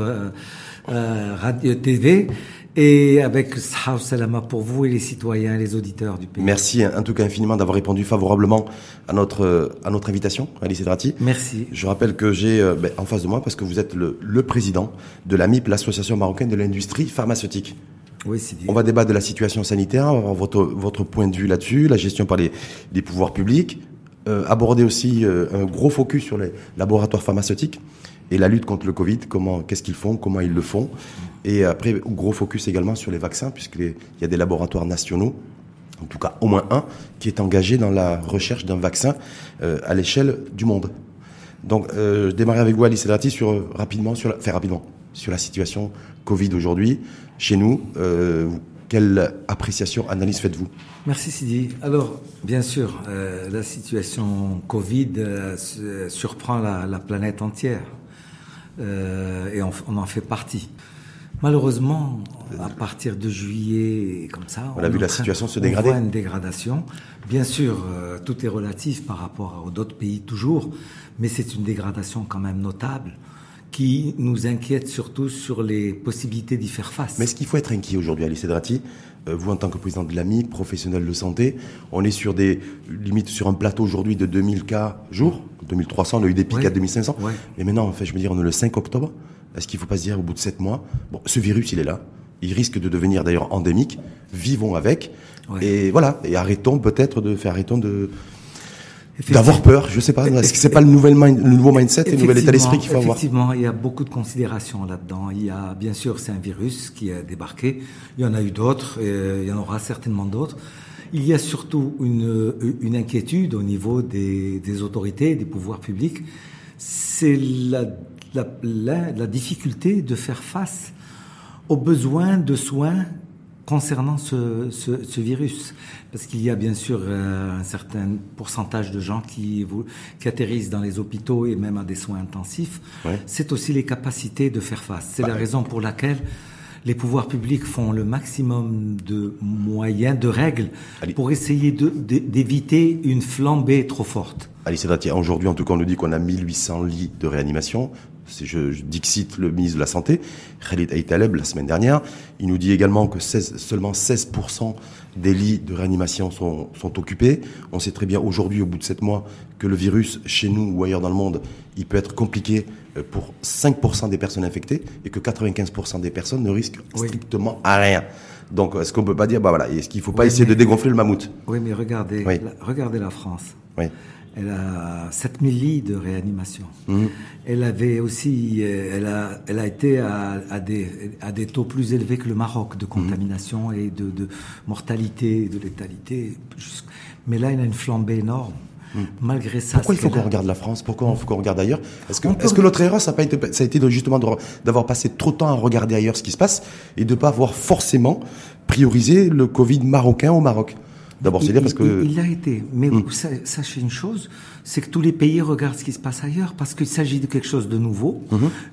notre radio-TV. Et avec Sahar Salama pour vous et les citoyens, les auditeurs du pays. Merci en tout cas infiniment d'avoir répondu favorablement à notre invitation, Ali Sedrati. Merci. Je rappelle que j'ai en face de moi, parce que vous êtes le président de l'AMIP, l'Association marocaine de l'industrie pharmaceutique. Oui, c'est bien. On va débattre de la situation sanitaire, on va avoir votre point de vue là-dessus, la gestion par les pouvoirs publics, aborder aussi un gros focus sur les laboratoires pharmaceutiques et la lutte contre le Covid, qu'est-ce qu'ils font, comment ils le font. Et après, gros focus également sur les vaccins, puisqu'il y a des laboratoires nationaux, en tout cas au moins un, qui est engagé dans la recherche d'un vaccin à l'échelle du monde. Donc, je démarre avec vous, Ali Sedrati, sur la situation Covid aujourd'hui, chez nous. Quelle appréciation, analyse faites-vous ? Merci Sidi. Alors, bien sûr, la situation Covid surprend la planète entière et on en fait partie. Malheureusement, à partir de juillet, comme ça, on a vu la situation se dégrader. On voit une dégradation. Bien sûr, tout est relatif par rapport à d'autres pays toujours, mais c'est une dégradation quand même notable qui nous inquiète surtout sur les possibilités d'y faire face. Mais est-ce qu'il faut être inquiet aujourd'hui, Ali Sedrati ? Vous, en tant que président de l'AMIP, professionnel de santé, on est sur sur un plateau aujourd'hui de 2000 cas jour, 2300, on a eu des pics à 2500. Ouais. Mais maintenant, en fait, je veux dire, on est le 5 octobre. Est-ce qu'il ne faut pas se dire, au bout de 7 mois, ce virus, il est là. Il risque de devenir d'ailleurs endémique. Vivons avec. Ouais. Et voilà. Et arrêtons d'avoir peur, je ne sais pas. Est-ce que ce n'est pas le nouveau mindset et le nouvel état d'esprit qu'il faut avoir ? Effectivement, il y a beaucoup de considérations là-dedans. Il y a, bien sûr, c'est un virus qui a débarqué. Il y en a eu d'autres. Il y en aura certainement d'autres. Il y a surtout une inquiétude au niveau des autorités, des pouvoirs publics. C'est la difficulté de faire face aux besoins de soins concernant ce virus, parce qu'il y a bien sûr un certain pourcentage de gens qui atterrissent dans les hôpitaux et même à des soins intensifs. Ouais. C'est aussi les capacités de faire face. C'est la raison pour laquelle les pouvoirs publics font le maximum de moyens, de règles, pour essayer d'éviter une flambée trop forte. Ali Sedrati, aujourd'hui, en tout cas, on nous dit qu'on a 1800 lits de réanimation. Je dixite le ministre de la Santé, Khalid Aït-Taleb, la semaine dernière. Il nous dit également que seulement 16% des lits de réanimation sont occupés. On sait très bien aujourd'hui, au bout de 7 mois, que le virus, chez nous ou ailleurs dans le monde, il peut être compliqué pour 5% des personnes infectées et que 95% des personnes ne risquent strictement à rien. Donc, est-ce qu'on ne peut pas dire, est-ce qu'il ne faut pas essayer de dégonfler le mammouth ? Oui, mais regardez, regardez la France. Oui. Elle a 7000 lits de réanimation. Mmh. Elle a été à des taux plus élevés que le Maroc de contamination et de mortalité, de létalité. Mais là, elle a une flambée énorme. Malgré ça. Pourquoi il faut qu'on regarde la France ? Pourquoi il faut qu'on regarde ailleurs ? Est-ce que notre erreur, ça a été justement d'avoir passé trop de temps à regarder ailleurs ce qui se passe et de ne pas avoir forcément priorisé le Covid marocain au Maroc ? D'abord, c'est dire parce que... Il l'a été. Mais sachez une chose, c'est que tous les pays regardent ce qui se passe ailleurs parce qu'il s'agit de quelque chose de nouveau,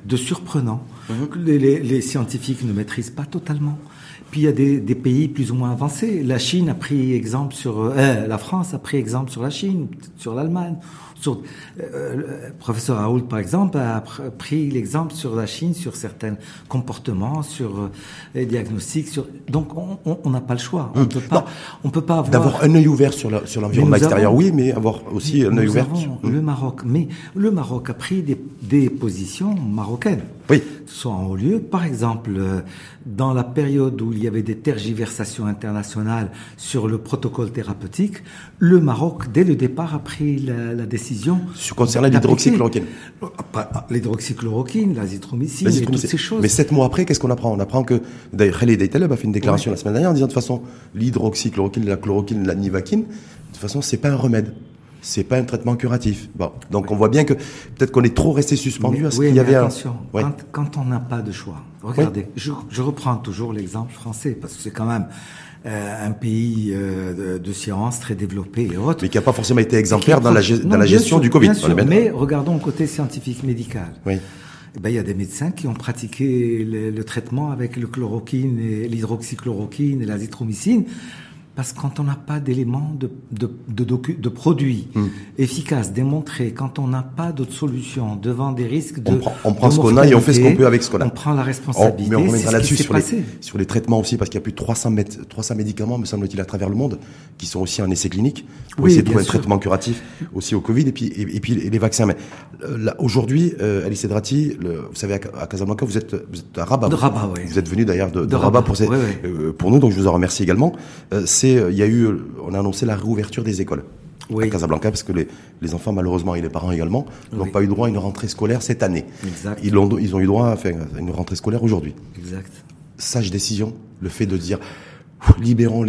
de surprenant, que les scientifiques ne maîtrisent pas totalement. Puis il y a des pays plus ou moins avancés. La Chine a pris exemple la France a pris exemple sur la Chine, sur l'Allemagne. Le professeur Raoult, par exemple, a pris l'exemple sur la Chine, sur certains comportements, sur les diagnostics. Donc, on n'a pas le choix. On peut pas avoir... D'avoir un œil ouvert sur l'environnement extérieur, mais avoir aussi un œil ouvert. Le Maroc. Mais le Maroc a pris des positions marocaines. Oui. Soit en haut lieu. Par exemple, dans la période où il y avait des tergiversations internationales sur le protocole thérapeutique, le Maroc, dès le départ, a pris la décision... Concernant l'hydroxychloroquine. L'hydroxychloroquine, l'azithromycine, toutes ces choses. Mais 7 mois après, qu'est-ce qu'on apprend ? On apprend que... D'ailleurs, Khalid Aït-Taleb a fait une déclaration la semaine dernière en disant, de toute façon, l'hydroxychloroquine, la chloroquine, la nivaquine, de toute façon, c'est pas un remède. C'est pas un traitement curatif. Donc on voit bien que peut-être qu'on est trop resté suspendu à ce qu'il y avait. Attention. Quand on n'a pas de choix. Regardez, je reprends toujours l'exemple français parce que c'est quand même un pays de science très développé et autre. Mais qui n'a pas forcément été exemplaire dans la gestion du Covid. Bien sûr, mais regardons le côté scientifique médical. Oui. Il y a des médecins qui ont pratiqué le traitement avec le chloroquine et l'hydroxychloroquine et l'azithromycine. Parce que quand on n'a pas d'éléments de produits efficaces, démontrés, quand on n'a pas d'autres solutions devant des risques de... On prend ce qu'on a et on fait ce qu'on peut avec ce qu'on a. On prend la responsabilité. Mais on reviendra là-dessus sur les traitements aussi, parce qu'il y a plus de 300 médicaments, me semble-t-il, à travers le monde, qui sont aussi en essai clinique, pour essayer de trouver un traitement curatif aussi au Covid, et puis les vaccins. Mais là, aujourd'hui, Alice Edrati, vous savez, à Casablanca, vous êtes à Rabat. De Rabat, oui. Vous êtes venu d'ailleurs de Rabat pour nous, donc je vous en remercie également. On a annoncé la réouverture des écoles à Casablanca, parce que les enfants, malheureusement, et les parents également, n'ont pas eu droit à une rentrée scolaire cette année. Exact. Ils ont eu droit à une rentrée scolaire aujourd'hui. Exact. Sage décision, le fait de dire libérons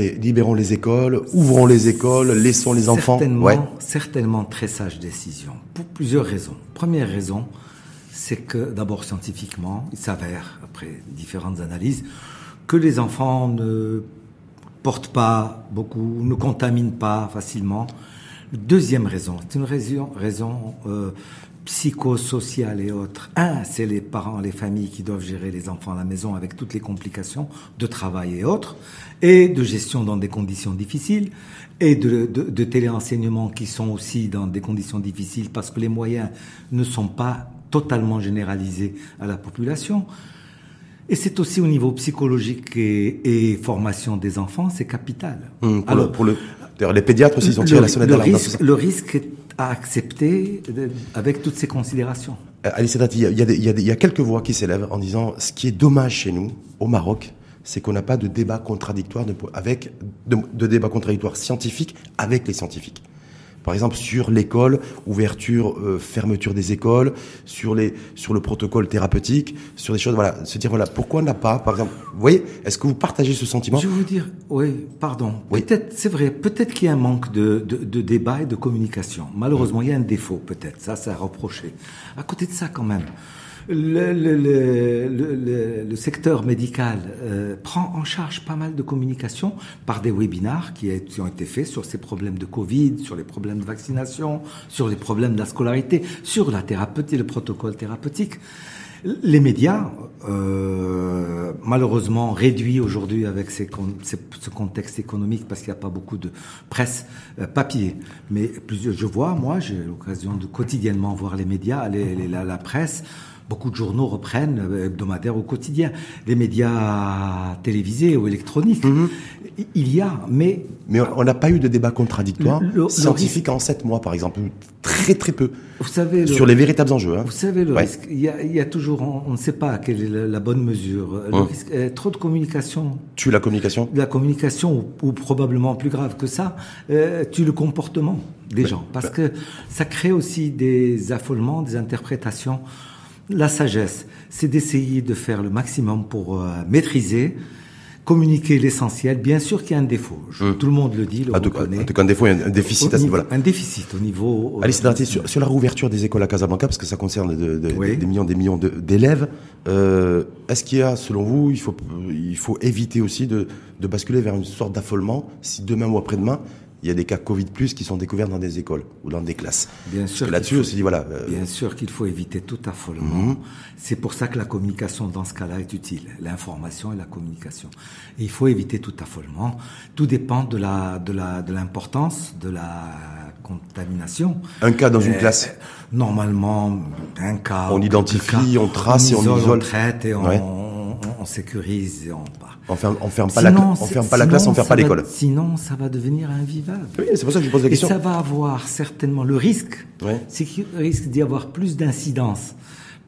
les écoles, ouvrons les écoles, laissons les enfants. Certainement très sage décision, pour plusieurs raisons. Première raison, c'est que d'abord scientifiquement, il s'avère, après différentes analyses, que les enfants ne portent pas beaucoup, ne contaminent pas facilement. Deuxième raison, c'est une raison psychosociale et autres. C'est les parents, les familles qui doivent gérer les enfants à la maison avec toutes les complications de travail et autres, et de gestion dans des conditions difficiles, et de téléenseignement qui sont aussi dans des conditions difficiles parce que les moyens ne sont pas totalement généralisés à la population. Et c'est aussi au niveau psychologique et formation des enfants, c'est capital. Alors, d'ailleurs, les pédiatres aussi, ils ont tiré la sonnette d'alarme. Le risque est à accepter avec toutes ces considérations. Alice Edrati, il y a quelques voix qui s'élèvent en disant ce qui est dommage chez nous, au Maroc, c'est qu'on n'a pas de débat contradictoire scientifique avec les scientifiques. Par exemple, sur l'école, ouverture, fermeture des écoles, sur le protocole thérapeutique, sur des choses, pourquoi on n'a pas, par exemple, vous voyez, est-ce que vous partagez ce sentiment? Je vais vous dire, peut-être, c'est vrai, peut-être qu'il y a un manque de débat et de communication. Malheureusement, il y a un défaut, peut-être, ça, c'est à reprocher. À côté de ça, quand même, le secteur médical prend en charge pas mal de communication par des webinars qui ont été faits sur ces problèmes de Covid, sur les problèmes de vaccination, sur les problèmes de la scolarité, sur la thérapeutique, le protocole thérapeutique. Les médias, malheureusement réduits aujourd'hui avec ce contexte économique, parce qu'il n'y a pas beaucoup de presse papier. Mais j'ai l'occasion de quotidiennement voir les médias, la presse. Beaucoup de journaux reprennent, hebdomadaires au quotidien, les médias télévisés ou électroniques. Il y a, mais on n'a pas eu de débat contradictoire scientifique en 7 mois, par exemple. Très peu. Vous savez, sur les véritables enjeux. Vous savez, le risque, il y a toujours, on ne sait pas quelle est la bonne mesure. Le risque, trop de communication. Tue la communication. La communication, ou probablement plus grave que ça, tue le comportement des gens. Parce que ça crée aussi des affolements, des interprétations. La sagesse, c'est d'essayer de faire le maximum pour maîtriser, communiquer l'essentiel. Bien sûr qu'il y a un défaut. Tout le monde le dit, le reconnaît. En tout cas, un défaut, un déficit à ce niveau-là. Un déficit au niveau... Alice Edrati, sur la réouverture des écoles à Casablanca, parce que ça concerne des millions d'élèves, est-ce qu'il y a, selon vous, il faut éviter aussi de basculer vers une sorte d'affolement si demain ou après-demain, il y a des cas Covid+, qui sont découverts dans des écoles ou dans des classes. Bien sûr. Parce que là-dessus, on se dit, Bien sûr qu'il faut éviter tout affolement. C'est pour ça que la communication, dans ce cas-là, est utile. L'information et la communication. Et il faut éviter tout affolement. Tout dépend de l'importance de la contamination. Un cas dans une classe. Normalement, un cas. On identifie, on trace et on isole. On traite et on sécurise et on part. On ferme pas la classe, on ferme pas l'école. Sinon, ça va devenir invivable. Oui, c'est pour ça que je pose la question. Et ça va avoir certainement le risque, c'est qu'il risque d'y avoir plus d'incidence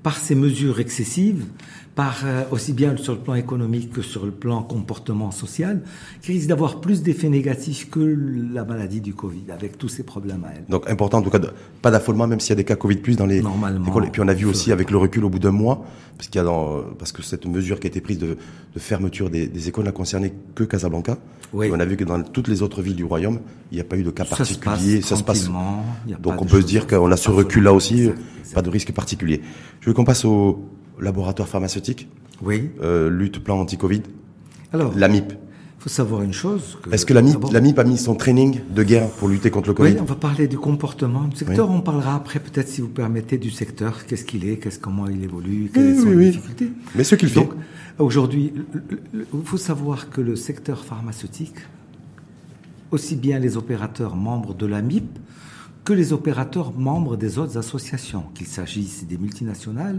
par ces mesures excessives, par aussi bien sur le plan économique que sur le plan comportement social, qui risque d'avoir plus d'effets négatifs que la maladie du Covid, avec tous ces problèmes à elle. Donc important en tout cas, pas d'affolement, même s'il y a des cas Covid plus dans les écoles. Et puis on a vu aussi avec le recul au bout d'un mois, parce que cette mesure qui a été prise de fermeture des écoles n'a concerné que Casablanca. Oui. Et on a vu que dans toutes les autres villes du Royaume, il n'y a pas eu de cas particuliers. Ça se passe. Donc on peut se dire qu'on a ce recul là aussi, pas de risque particulier. Je veux qu'on passe au laboratoire pharmaceutique, lutte, plan anti-Covid, la MIP. Il faut savoir une chose. Est-ce que la MIP a mis son training de guerre pour lutter contre le Covid ? Oui, on va parler du comportement du secteur. On parlera après, peut-être, si vous permettez, du secteur. Qu'est-ce qu'il est ? Comment il évolue ? Quelles sont les difficultés ? Mais ce qu'il fait. Donc, aujourd'hui, il faut savoir que le secteur pharmaceutique aussi bien les opérateurs membres de la MIP que les opérateurs membres des autres associations, qu'il s'agisse des multinationales,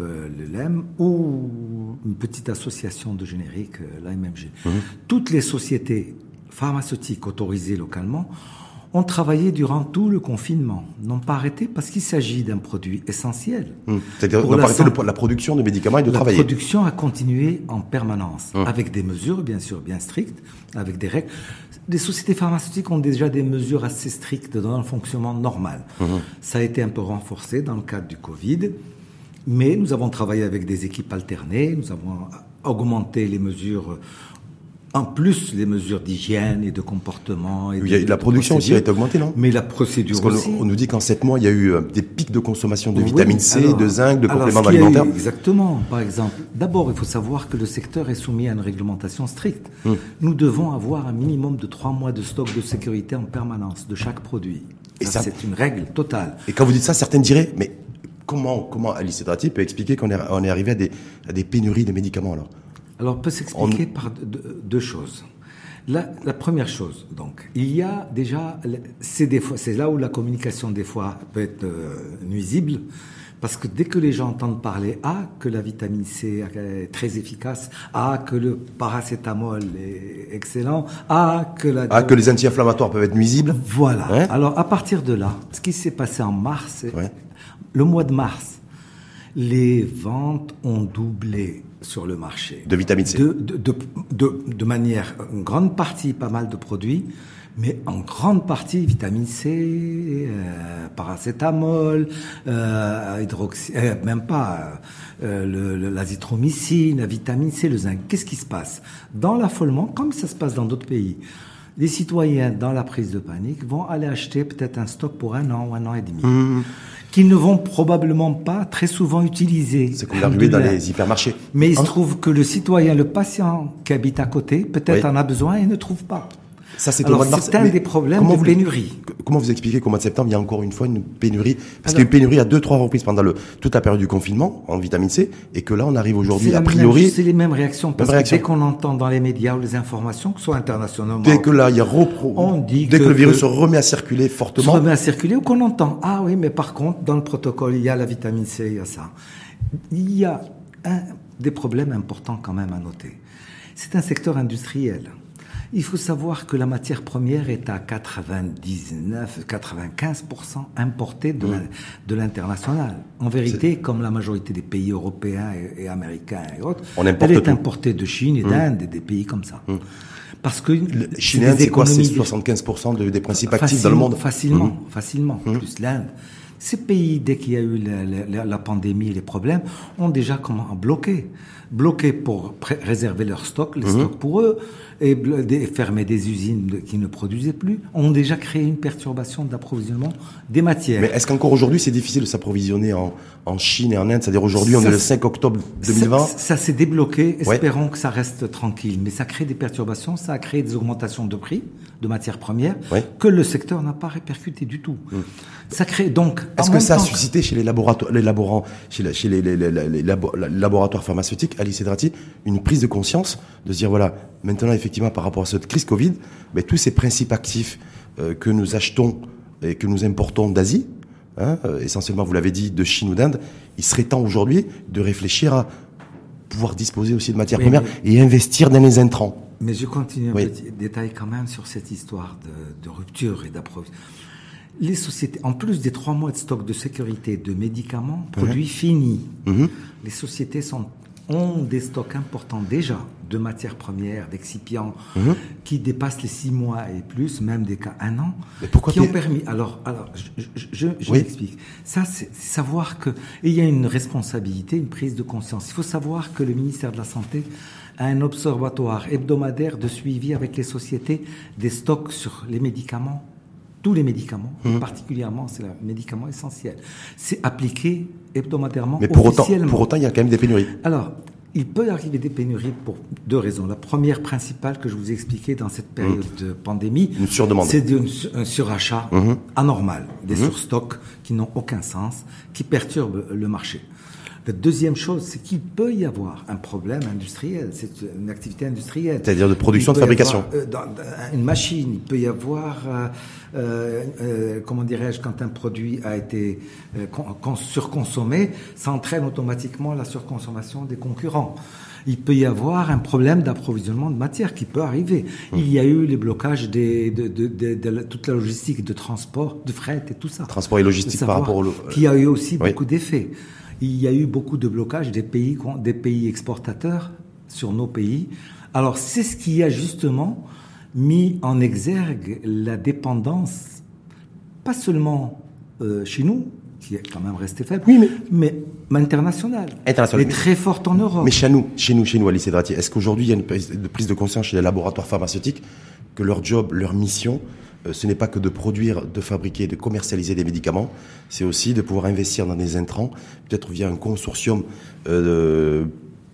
le LEM, ou une petite association de générique, l'AMMG. Mmh. Toutes les sociétés pharmaceutiques autorisées localement ont travaillé durant tout le confinement, n'ont pas arrêté parce qu'il s'agit d'un produit essentiel. Mmh. C'est-à-dire n'ont pas arrêté la production de médicaments et de travailler. La production a continué en permanence, avec des mesures bien sûr bien strictes, avec des règles. Les sociétés pharmaceutiques ont déjà des mesures assez strictes dans le fonctionnement normal. Mmh. Ça a été un peu renforcé dans le cadre du Covid, mais nous avons travaillé avec des équipes alternées, nous avons augmenté les mesures. En plus, les mesures d'hygiène et de comportement... Et la production aussi a été augmentée, non? Mais la procédure aussi. On nous dit qu'en 7 mois, il y a eu des pics de consommation de vitamine C, de zinc, de compléments alimentaires. Exactement. Par exemple, d'abord, il faut savoir que le secteur est soumis à une réglementation stricte. Nous devons avoir un minimum de 3 mois de stock de sécurité en permanence de chaque produit. Et ça, c'est une règle totale. Et quand vous dites ça, certaines diraient... mais comment Alice Sedrati peut expliquer qu'on est arrivé à des pénuries de médicaments, alors? Alors, on peut s'expliquer par deux choses. La première chose, donc, il y a déjà... C'est là où la communication, des fois, peut être nuisible, parce que dès que les gens entendent parler que la vitamine C est très efficace, que le paracétamol est excellent, que les anti-inflammatoires peuvent être nuisibles. Voilà. Ouais. Alors, à partir de là, ce qui s'est passé en mars, le mois de mars, les ventes ont doublé sur le marché. De vitamine C. De manière, en grande partie, pas mal de produits, mais en grande partie, vitamine C, paracétamol, l'azithromycine, la vitamine C, le zinc. Qu'est-ce qui se passe? Dans l'affolement, comme ça se passe dans d'autres pays, les citoyens, dans la prise de panique, vont aller acheter peut-être un stock pour 1 an ou 1 an et demi. Qu'ils ne vont probablement pas très souvent utiliser. C'est comme la ruée dans les hypermarchés. Mais il se trouve que le citoyen, le patient qui habite à côté, peut-être en a besoin et ne trouve pas. Ça, c'est un des problèmes de pénurie. Comment vous expliquez qu'au mois de septembre, il y a encore une fois une pénurie? Parce qu'il y a eu pénurie à 2-3 reprises pendant toute la période du confinement en vitamine C, et que là, on arrive aujourd'hui, a priori... C'est les mêmes réactions, parce que dès qu'on entend dans les médias ou les informations, que ce soit internationalement... Dès que le virus se remet à circuler fortement... Se remet à circuler, ou qu'on entend, mais par contre, dans le protocole, il y a la vitamine C, il y a ça. Il y a des problèmes importants quand même à noter. C'est un secteur industriel. Il faut savoir que la matière première est à 99-95% importée de l'international. En vérité, comme la majorité des pays européens et américains et autres, elle est importée de Chine et d'Inde et des pays comme ça. Parce que Chine et Inde, c'est quoi? C'est 75% des principes actifs dans le monde. Facilement, plus l'Inde. Ces pays, dès qu'il y a eu la pandémie et les problèmes, ont déjà bloqué pour réserver leurs stocks, les stocks pour eux, et fermer des usines qui ne produisaient plus, ont déjà créé une perturbation d'approvisionnement des matières. Mais est-ce qu'encore aujourd'hui, c'est difficile de s'approvisionner en Chine et en Inde? C'est-à-dire aujourd'hui, on est le 5 octobre 2020. Ça s'est débloqué, espérons que ça reste tranquille. Mais ça crée des perturbations, ça a créé des augmentations de prix, de matières premières, que le secteur n'a pas répercuté du tout. Ça crée donc... Est-ce que ça a suscité chez les laboratoires pharmaceutiques, Alice Sedrati, une prise de conscience de se dire, voilà, maintenant, effectivement, par rapport à cette crise Covid, mais tous ces principes actifs que nous achetons et que nous importons d'Asie, essentiellement, vous l'avez dit, de Chine ou d'Inde, il serait temps aujourd'hui de réfléchir à pouvoir disposer aussi de matières premières et investir dans les intrants. Mais je continue un petit détail quand même sur cette histoire de rupture et d'approvisionnement. Les sociétés, en plus des 3 mois de stock de sécurité de médicaments, produits finis, les sociétés ont des stocks importants déjà de matières premières, d'excipients, qui dépassent les 6 mois et plus, même des cas 1 an, ont permis... Alors je m'explique. Ça, c'est savoir que... Il y a une responsabilité, une prise de conscience. Il faut savoir que le ministère de la Santé a un observatoire hebdomadaire de suivi avec les sociétés des stocks sur les médicaments, tous les médicaments, particulièrement, c'est un médicament essentiel. C'est appliqué hebdomadairement, officiellement. Mais pour autant, il y a quand même des pénuries. Alors, il peut arriver des pénuries pour 2 raisons. La première principale que je vous ai expliquée dans cette période de pandémie, c'est un surachat anormal, des surstocks qui n'ont aucun sens, qui perturbent le marché. La deuxième chose, c'est qu'il peut y avoir un problème industriel. C'est une activité industrielle. C'est-à-dire de production, de fabrication. Une machine, il peut y avoir, comment dirais-je, quand un produit a été surconsommé, ça entraîne automatiquement la surconsommation des concurrents. Il peut y avoir un problème d'approvisionnement de matière qui peut arriver. Il y a eu les blocages de toute la logistique de transport, de fret et tout ça. Transport et logistique par rapport au... Qui a eu aussi beaucoup d'effets. Il y a eu beaucoup de blocages des pays exportateurs sur nos pays. Alors c'est ce qui a justement mis en exergue la dépendance, pas seulement chez nous, qui est quand même resté faible, oui, mais international. Elle est très forte en Europe. Mais chez nous, Ali Sedrati, est-ce qu'aujourd'hui il y a une prise de conscience chez les laboratoires pharmaceutiques que leur job, leur mission, ce n'est pas que de produire, de fabriquer, de commercialiser des médicaments, c'est aussi de pouvoir investir dans des intrants, peut-être via un consortium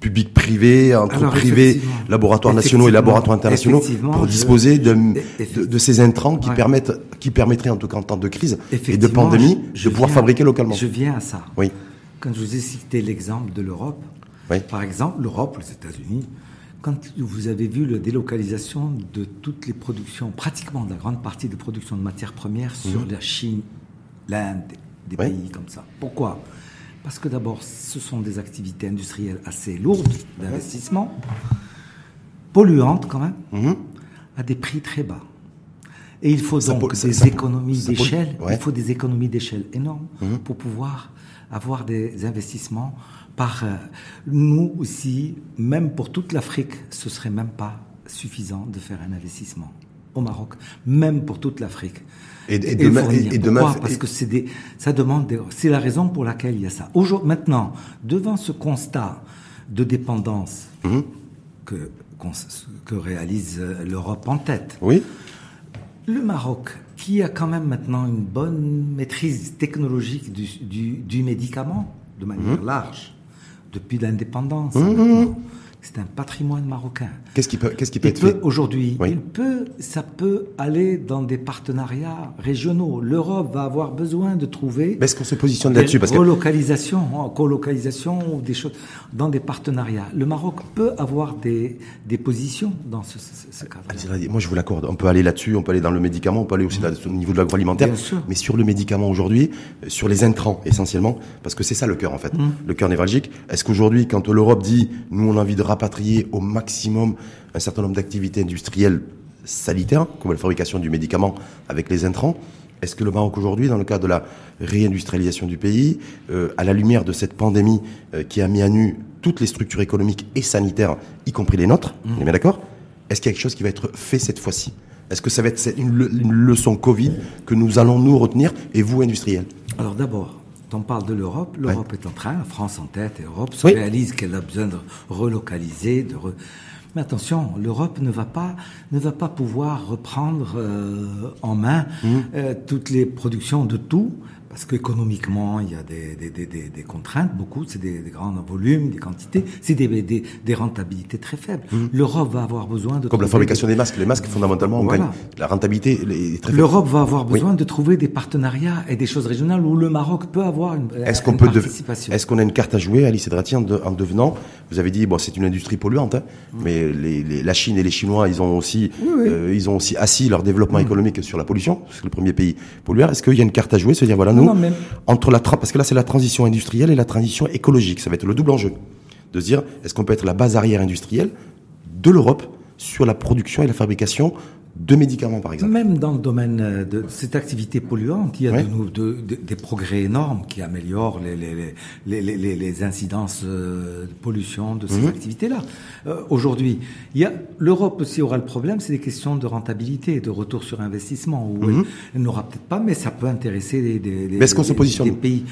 public-privé, entre privés, laboratoires nationaux et laboratoires internationaux, pour disposer de ces intrants qui permettraient, en tout cas en temps de crise et de pandémie, de pouvoir fabriquer localement. Je viens à ça. Oui. Quand je vous ai cité l'exemple de l'Europe, par exemple, l'Europe, les États-Unis, quand vous avez vu la délocalisation de toutes les productions, pratiquement de la grande partie de production de matières premières sur la Chine, l'Inde, des pays comme ça. Pourquoi ? Parce que d'abord, ce sont des activités industrielles assez lourdes d'investissement, polluantes quand même, à des prix très bas. Et il faut des économies d'échelle énormes pour pouvoir avoir des investissements par nous aussi, même pour toute l'Afrique, ce serait même pas suffisant de faire un investissement au Maroc, même pour toute l'Afrique. Et demain, pourquoi ? Parce que c'est la raison pour laquelle il y a ça. Aujourd'hui, maintenant, devant ce constat de dépendance que réalise l'Europe en tête, le Maroc, qui a quand même maintenant une bonne maîtrise technologique du médicament, de manière large, depuis l'indépendance, c'est un patrimoine marocain. Qu'est-ce qui peut être fait aujourd'hui, ça peut aller dans des partenariats régionaux. L'Europe va avoir besoin de trouver. Mais est-ce qu'on se positionne là-dessus parce que colocalisation ou des choses dans des partenariats. Le Maroc peut avoir des positions dans ce cadre-là. Moi, je vous l'accorde. On peut aller là-dessus, on peut aller dans le médicament, on peut aller aussi au niveau de l'agroalimentaire. Bien sûr. Mais sur le médicament aujourd'hui, sur les intrants essentiellement, parce que c'est ça le cœur en fait, le cœur névralgique. Est-ce qu'aujourd'hui, quand l'Europe dit, nous on a envie de rapatrier au maximum un certain nombre d'activités industrielles sanitaires, comme la fabrication du médicament avec les intrants. Est-ce que le Maroc aujourd'hui, dans le cadre de la réindustrialisation du pays, à la lumière de cette pandémie qui a mis à nu toutes les structures économiques et sanitaires, y compris les nôtres, on est bien d'accord ? Est-ce qu'il y a quelque chose qui va être fait cette fois-ci ? Est-ce que ça va être une leçon Covid que nous allons nous retenir, et vous, industriels ? Alors d'abord, on parle de l'Europe. L'Europe est en train, la France en tête, et l'Europe se réalise qu'elle a besoin de relocaliser. Mais attention, l'Europe ne va pas pouvoir reprendre en main toutes les productions de tout, parce qu'économiquement, il y a des contraintes, beaucoup, c'est des grands volumes, des quantités, c'est des rentabilités très faibles. L'Europe va avoir besoin de... Comme la fabrication des masques. Les masques, fondamentalement, on gagne. La rentabilité est très faible. L'Europe va avoir besoin de trouver des partenariats et des choses régionales où le Maroc peut avoir une participation. Est-ce qu'on a une carte à jouer, Ali Sedrati, en devenant... Vous avez dit, bon, c'est une industrie polluante, hein, mais la Chine et les Chinois, ils ont aussi assis leur développement économique sur la pollution. C'est le premier pays pollueur. Est-ce qu'il y a une carte à jouer, se dire, voilà, parce que là c'est la transition industrielle et la transition écologique, ça va être le double enjeu, de se dire est-ce qu'on peut être la base arrière industrielle de l'Europe sur la production et la fabrication de médicaments par exemple. Même dans le domaine de cette activité polluante, il y a des progrès énormes qui améliorent les incidences de pollution de ces activités-là. Aujourd'hui, l'Europe aussi aura le problème, c'est des questions de rentabilité et de retour sur investissement, où elle n'aura peut-être pas, mais ça peut intéresser des pays.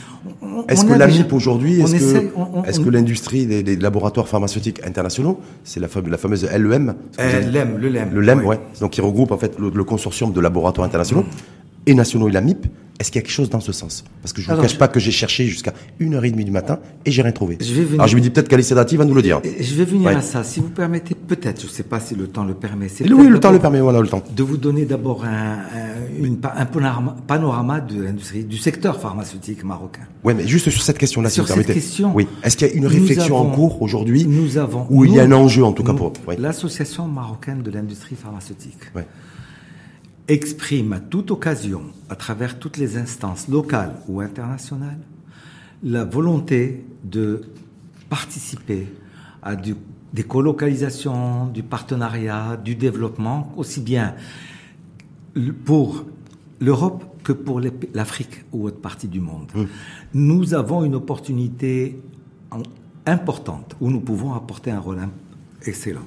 Est-ce que l'AMIP aujourd'hui, est-ce que l'industrie des laboratoires pharmaceutiques internationaux, c'est la fameuse LEM, le LEM, donc qui regroupe en fait le consortium de laboratoires internationaux et nationaux et la MIP. Est-ce qu'il y a quelque chose dans ce sens ? Parce que je ne vous cache pas que j'ai cherché jusqu'à 1h30 du matin et j'ai rien trouvé. Alors je me dis peut-être qu'Ali Sedrati va nous le dire. Je vais venir à ça. Si vous permettez, peut-être, je ne sais pas si le temps le permet. Oui, le temps le permet, voilà le temps. De vous donner d'abord un panorama de l'industrie, du secteur pharmaceutique marocain. Oui, mais juste sur cette question-là, si vous permettez. Sur cette question. Oui. Est-ce qu'il y a une réflexion en cours aujourd'hui où il y a un enjeu, en tout cas pour... Oui. L'Association marocaine de l'industrie pharmaceutique exprime à toute occasion, à travers toutes les instances locales ou internationales, la volonté de participer à des colocalisations, du partenariat, du développement, aussi bien pour l'Europe que pour l'Afrique ou autre partie du monde. Mmh. Nous avons une opportunité importante où nous pouvons apporter un rôle excellent.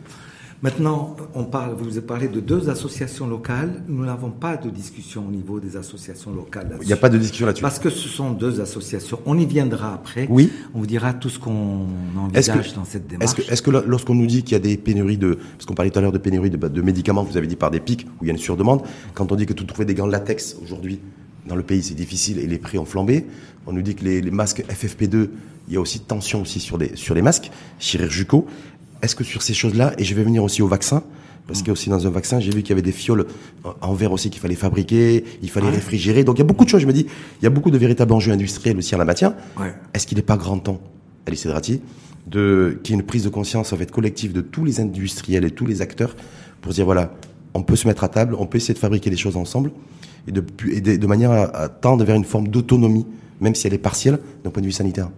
Maintenant, vous avez parlé de deux associations locales. Nous n'avons pas de discussion au niveau des associations locales là-dessus. Il n'y a pas de discussion là-dessus. Parce que ce sont deux associations. On y viendra après. Oui. On vous dira tout ce qu'on envisage dans cette démarche. Est-ce que lorsqu'on nous dit qu'il y a des pénuries parce qu'on parlait tout à l'heure de pénuries de médicaments, vous avez dit par des pics, où il y a une surdemande, quand on dit que tout trouver des gants de latex aujourd'hui dans le pays, c'est difficile et les prix ont flambé. On nous dit que les masques FFP2, il y a aussi tension aussi sur les masques chirurgicaux. Est-ce que sur ces choses-là, et je vais venir aussi au vaccin, parce que aussi dans un vaccin, j'ai vu qu'il y avait des fioles en verre aussi qu'il fallait fabriquer, il fallait réfrigérer. Donc il y a beaucoup de choses, je me dis, il y a beaucoup de véritables enjeux industriels aussi en la matière. Ouais. Est-ce qu'il n'est pas grand temps, Alice Edrati, qu'il y ait une prise de conscience en fait collective de tous les industriels et tous les acteurs pour dire voilà, on peut se mettre à table, on peut essayer de fabriquer des choses ensemble et de manière à tendre vers une forme d'autonomie, même si elle est partielle d'un point de vue sanitaire.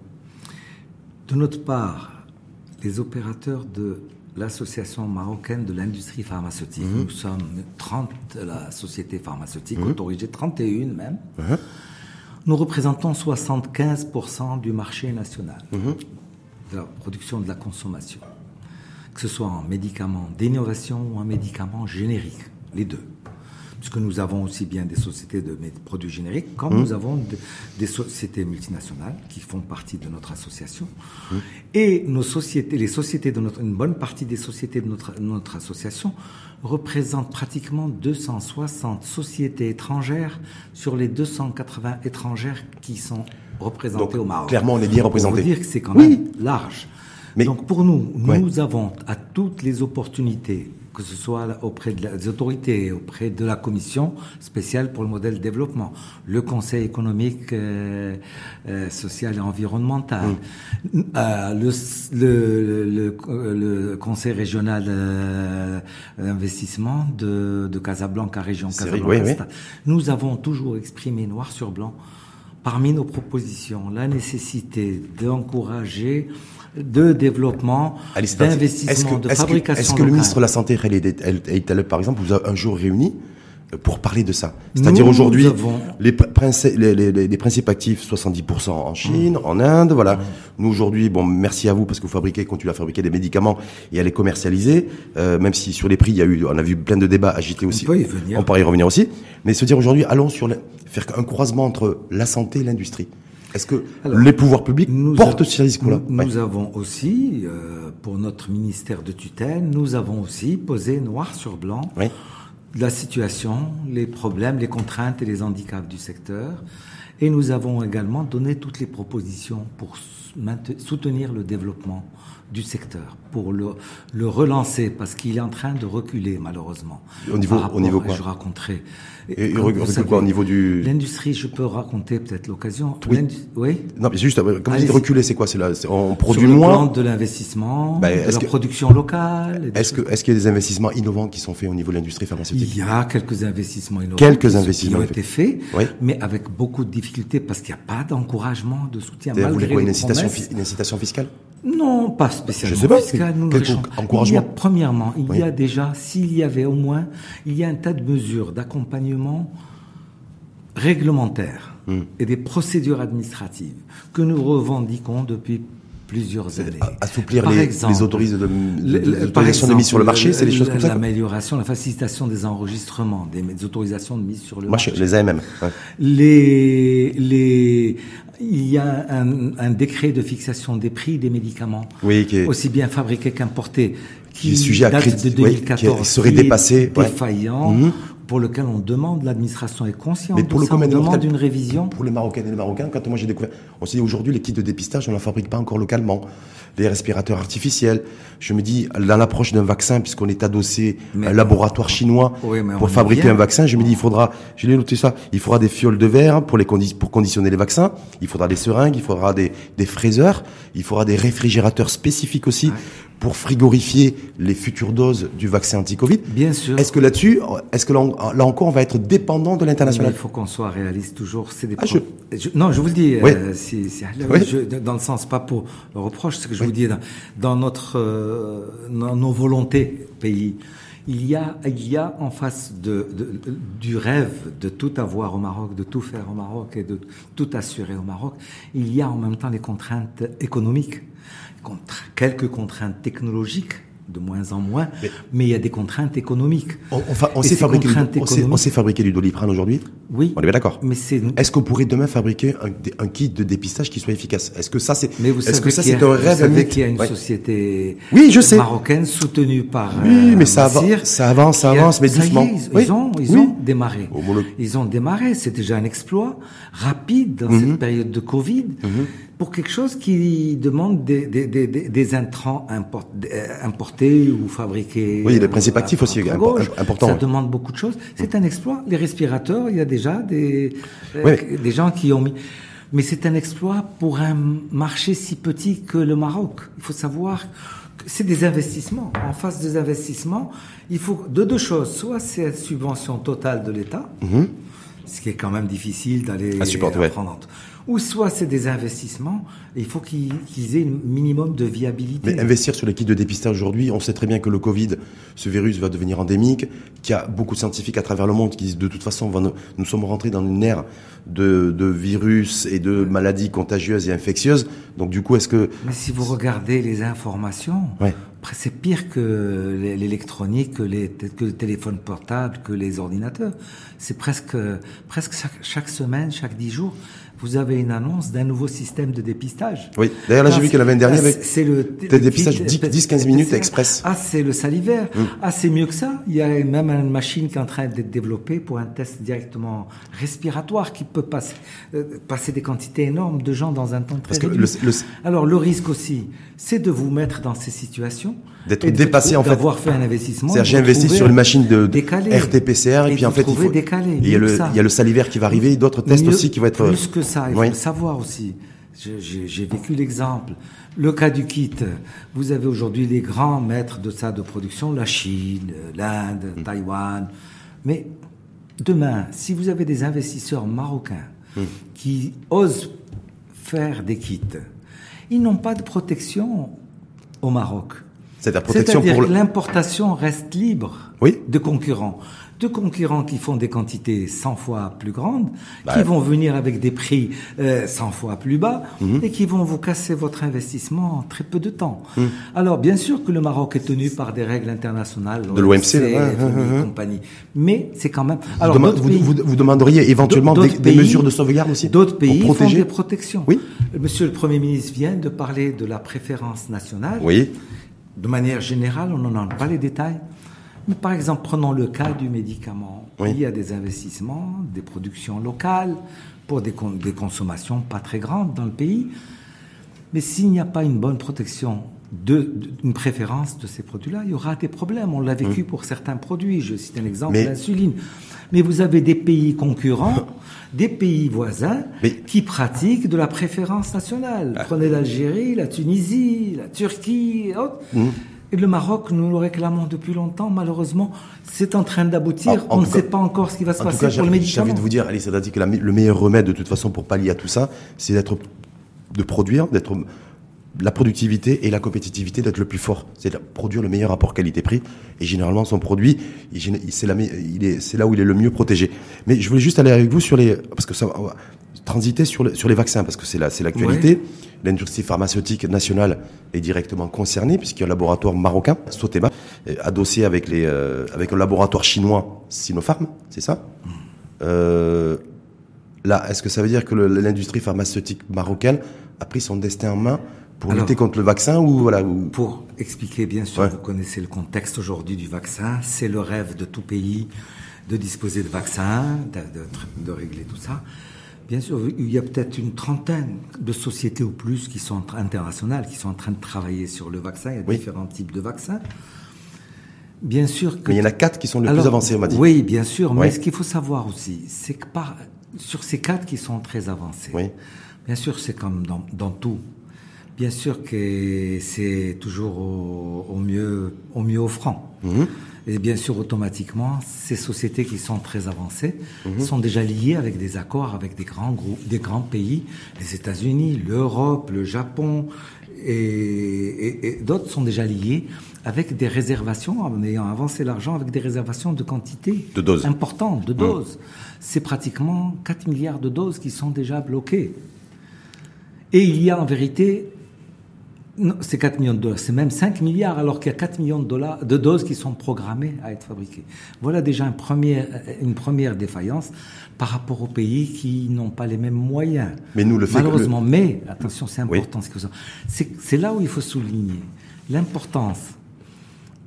De notre part, les opérateurs de l'Association marocaine de l'industrie pharmaceutique. Nous sommes 30, la société pharmaceutique autorisée, 31 même. Nous représentons 75% du marché national, de la production, de la consommation, que ce soit en médicaments d'innovation ou en médicaments génériques, les deux. Puisque nous avons aussi bien des sociétés de produits génériques, comme nous avons des sociétés multinationales qui font partie de notre association. Et une bonne partie des sociétés de notre association représentent pratiquement 260 sociétés étrangères sur les 280 étrangères qui sont représentées au Maroc. Clairement, on est bien représenté. On peut dire que c'est quand même large. Mais... Donc pour nous, nous avons à toutes les opportunités, que ce soit auprès des autorités, auprès de la Commission spéciale pour le modèle développement, le Conseil économique, social et environnemental, le Conseil régional d'investissement de Casablanca, région Casablanca. Nous avons toujours exprimé noir sur blanc, parmi nos propositions, la nécessité d'encourager de développement, d'investissement, de fabrication. Est-ce que le ministre de la Santé, par exemple, vous a un jour réuni pour parler de ça? C'est-à-dire aujourd'hui, les principes actifs, 70% en Chine, en Inde, voilà. Nous aujourd'hui, merci à vous parce que vous continuez à fabriquer des médicaments et à les commercialiser, même si sur les prix, on a vu plein de débats agités aussi. On peut y venir. On pourrait y revenir aussi. Mais se dire aujourd'hui, allons faire un croisement entre la santé et l'industrie. Est-ce que les pouvoirs publics portent ce risque-là ? Nous avons aussi, pour notre ministère de tutelle, nous avons aussi posé noir sur blanc la situation, les problèmes, les contraintes et les handicaps du secteur. Et nous avons également donné toutes les propositions pour soutenir le développement du secteur, pour le relancer, parce qu'il est en train de reculer, malheureusement. Au niveau quoi ? Je raconterai. Et recule quoi au niveau du... L'industrie, je peux raconter peut-être l'occasion. Oui. Non, mais juste, quand vous dites reculer, c'est quoi ? On produit moins. Sur le plan de l'investissement, de la production locale. Est-ce qu'il y a des investissements innovants qui sont faits au niveau de l'industrie pharmaceutique ? Il y a quelques investissements innovants qui ont été faits, mais avec beaucoup de difficultés parce qu'il n'y a pas d'encouragement, de soutien. Vous voulez quoi, une incitation fiscale ? Non, pas spécialement. Je sais pas. Fiscale, nous encouragement. Premièrement, il y a déjà, s'il y avait au moins, il y a un tas de mesures d'accompagnement réglementaire et des procédures administratives que nous revendiquons depuis plusieurs années. Assouplir les autorisations de mise sur le marché, c'est des choses comme ça. L'amélioration, la facilitation des enregistrements, des autorisations de mise sur le marché. Les AMM. Ouais. Il y a un décret de fixation des prix des médicaments, aussi bien fabriqués qu'importés, qui date de 2014, qui serait dépassé, défaillant. Pour lequel on demande, l'administration est consciente, on demande une révision. Pour les Marocaines et les Marocains, quand moi j'ai découvert, on s'est dit aujourd'hui les kits de dépistage, on ne la fabrique pas encore localement. des respirateurs artificiels. Je me dis, dans l'approche d'un vaccin, puisqu'on est adossé à un laboratoire chinois pour fabriquer un vaccin, je me dis, il faudra, je l'ai noté ça, il faudra des fioles de verre pour conditionner les vaccins, il faudra des seringues, il faudra des fraiseurs, il faudra des réfrigérateurs spécifiques aussi pour frigorifier les futures doses du vaccin anti-Covid. Bien sûr. Est-ce que là-dessus, là encore, on va être dépendant de l'international ? Mais il faut qu'on soit réaliste toujours. C'est des non, je vous le dis, dans le sens, pas pour le reproche, ce que je vous dis, dans nos volontés pays, il y a en face du rêve de tout avoir au Maroc, de tout faire au Maroc et de tout assurer au Maroc, il y a en même temps les contraintes économiques. Quelques contraintes technologiques, de moins en moins, mais il y a des contraintes économiques. On sait fabriquer du Doliprane aujourd'hui ? Oui. On est bien d'accord. Mais est-ce qu'on pourrait demain fabriquer un kit de dépistage qui soit efficace ? Est-ce que ça, c'est un rêve ? Vous savez qu'il y a une société marocaine soutenue par ça avance, mais doucement. Ils ont démarré. Ils ont démarré. C'est déjà un exploit rapide dans cette période de Covid. Pour quelque chose qui demande des intrants importés ou fabriqués. Oui, les principes actifs aussi, important. Ça demande beaucoup de choses. C'est un exploit. Les respirateurs, il y a déjà des gens qui ont mis... Mais c'est un exploit pour un marché si petit que le Maroc. Il faut savoir... C'est des investissements. En face des investissements, il faut deux choses. Soit c'est une subvention totale de l'État, ce qui est quand même difficile d'aller... prendre. Ou soit c'est des investissements, et il faut qu'ils aient un minimum de viabilité. Mais investir sur les kits de dépistage aujourd'hui, on sait très bien que le Covid, ce virus va devenir endémique, qu'il y a beaucoup de scientifiques à travers le monde qui disent de toute façon, nous sommes rentrés dans une ère de virus et de maladies contagieuses et infectieuses. Donc du coup, mais si vous regardez les informations, c'est pire que l'électronique, que le téléphone portable, que les ordinateurs. C'est presque chaque semaine, chaque 10 jours... Vous avez une annonce d'un nouveau système de dépistage. Oui. D'ailleurs, j'ai vu que la semaine dernière, c'est le dépistage 10-15 minutes express. C'est le salivaire. C'est mieux que ça. Il y a même une machine qui est en train d'être développée pour un test directement respiratoire qui peut passer des quantités énormes de gens dans un temps très réduit. Alors, le risque aussi, c'est de vous mettre dans ces situations. D'être dépassé, en fait. D'avoir fait un investissement. C'est-à-dire, j'ai investi sur une machine de RT-PCR et puis, en fait, il y a le salivaire qui va arriver et d'autres tests aussi qui vont être... Plus que ça, il faut le savoir aussi. J'ai vécu l'exemple. Le cas du kit. Vous avez aujourd'hui les grands maîtres de ça, de production, la Chine, l'Inde, Taïwan. Mais demain, si vous avez des investisseurs marocains qui osent faire des kits, ils n'ont pas de protection au Maroc. C'est-à-dire que l'importation reste libre de concurrents. De concurrents qui font des quantités 100 fois plus grandes, qui vont venir avec des prix 100 fois plus bas et qui vont vous casser votre investissement en très peu de temps. Alors, bien sûr que le Maroc est tenu par des règles internationales. De l'OMC, et compagnie. Mais c'est quand même... Alors, vous demanderiez éventuellement des mesures de sauvegarde aussi. D'autres pays font des protections. Oui. Monsieur le Premier ministre vient de parler de la préférence nationale. Oui. De manière générale, on n'en a pas les détails. Mais par exemple, prenons le cas du médicament. Oui. Il y a des investissements, des productions locales, pour des consommations pas très grandes dans le pays. Mais s'il n'y a pas une bonne protection, une préférence de ces produits-là, il y aura des problèmes. On l'a vécu pour certains produits. Je cite un exemple, l'insuline. Mais vous avez des pays concurrents, des pays voisins qui pratiquent de la préférence nationale. Prenez l'Algérie, la Tunisie, la Turquie et autres. Et le Maroc, nous le réclamons depuis longtemps. Malheureusement, c'est en train d'aboutir. On ne sait pas encore ce qui va se passer pour le médicament. J'ai envie de vous dire, c'est-à-dire que le meilleur remède, de toute façon, pour pallier à tout ça, c'est d'être la productivité et la compétitivité, d'être le plus fort, c'est de produire le meilleur rapport qualité-prix. Et généralement, son produit, c'est là où il est le mieux protégé. Mais je voulais juste aller avec vous transiter sur les vaccins, parce que c'est l'actualité. Ouais. L'industrie pharmaceutique nationale est directement concernée, puisqu'il y a un laboratoire marocain, Sotema, adossé avec un laboratoire chinois, Sinopharm, c'est ça? Là, est-ce que ça veut dire que l'industrie pharmaceutique marocaine a pris son destin en main pour lutter contre le vaccin Pour expliquer, bien sûr, vous connaissez le contexte aujourd'hui du vaccin. C'est le rêve de tout pays de disposer de vaccins, de régler tout ça. Bien sûr, il y a peut-être une trentaine de sociétés ou plus qui sont internationales, qui sont en train de travailler sur le vaccin. Il y a différents types de vaccins. Bien sûr que... Mais il y en a 4 qui sont les plus avancés, on m'a dit. Oui, bien sûr. Oui. Mais ce qu'il faut savoir aussi, c'est que sur ces 4 qui sont très avancés, oui. Bien sûr, c'est comme dans tout. Bien sûr que c'est toujours au mieux offrant. Mmh. Et bien sûr, automatiquement, ces sociétés qui sont très avancées sont déjà liées avec des accords avec des grands groupes, des grands pays, les États-Unis, l'Europe, le Japon et d'autres sont déjà liés avec des réservations, en ayant avancé l'argent, avec des réservations de quantité importante, de doses. C'est pratiquement 4 milliards de doses qui sont déjà bloquées. Et il y a en vérité... Non, c'est 4 millions de dollars, c'est même 5 milliards, alors qu'il y a 4 millions de dollars de doses qui sont programmées à être fabriquées. Voilà déjà une première défaillance par rapport aux pays qui n'ont pas les mêmes moyens. Mais nous, malheureusement, mais attention, c'est important. Oui. C'est là où il faut souligner l'importance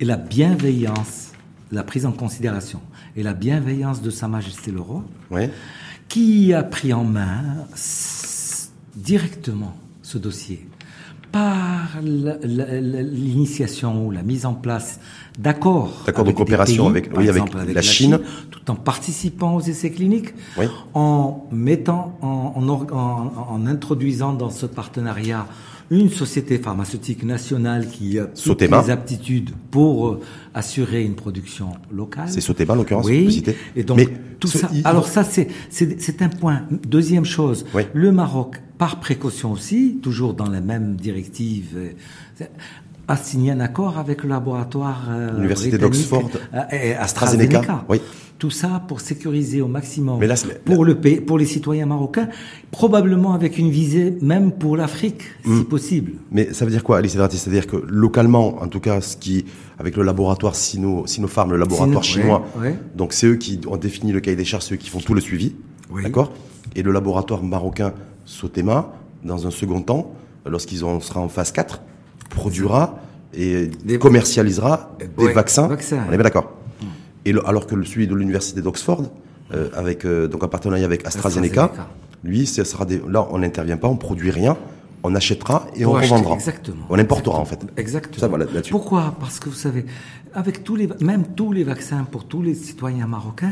et la bienveillance, la prise en considération et la bienveillance de Sa Majesté le Roi, qui a pris en main directement ce dossier. Par l'initiation ou la mise en place d'accords de coopération avec la Chine, tout en participant aux essais cliniques, en introduisant dans ce partenariat une société pharmaceutique nationale qui a toutes les aptitudes pour assurer une production locale. C'est Soteba, en l'occurrence, et donc, mais tout ça. Alors ça, c'est un point. Deuxième chose, le Maroc, par précaution aussi, toujours dans la même directive, a signé un accord avec le laboratoire l'université d'Oxford et AstraZeneca. Oui. Tout ça pour sécuriser au maximum pour les citoyens marocains, probablement avec une visée même pour l'Afrique, si possible. Mais ça veut dire quoi, Alice Edrati ? C'est-à-dire que localement, en tout cas, avec le laboratoire Sinopharm, le laboratoire chinois, donc c'est eux qui ont défini le cahier des charges, c'est eux qui font tout le suivi, d'accord ? Et le laboratoire marocain Sotema, dans un second temps, lorsqu'on sera en phase 4, produira et commercialisera des vaccins. On est bien d'accord ? Et alors que celui de l'université d'Oxford, donc en partenariat avec AstraZeneca, lui, ça sera là, on n'intervient pas, on produit rien, on achètera et on revendra. Exactement. On importera en fait. Exactement. Ça, voilà, là-dessus. Pourquoi ? Parce que vous savez, avec tous les vaccins pour tous les citoyens marocains,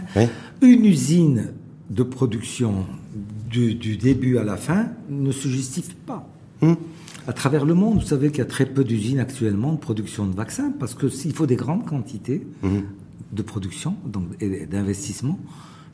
une usine de production du début à la fin ne se justifie pas. À travers le monde, vous savez qu'il y a très peu d'usines actuellement de production de vaccins parce que s'il faut des grandes quantités. De production donc, et d'investissement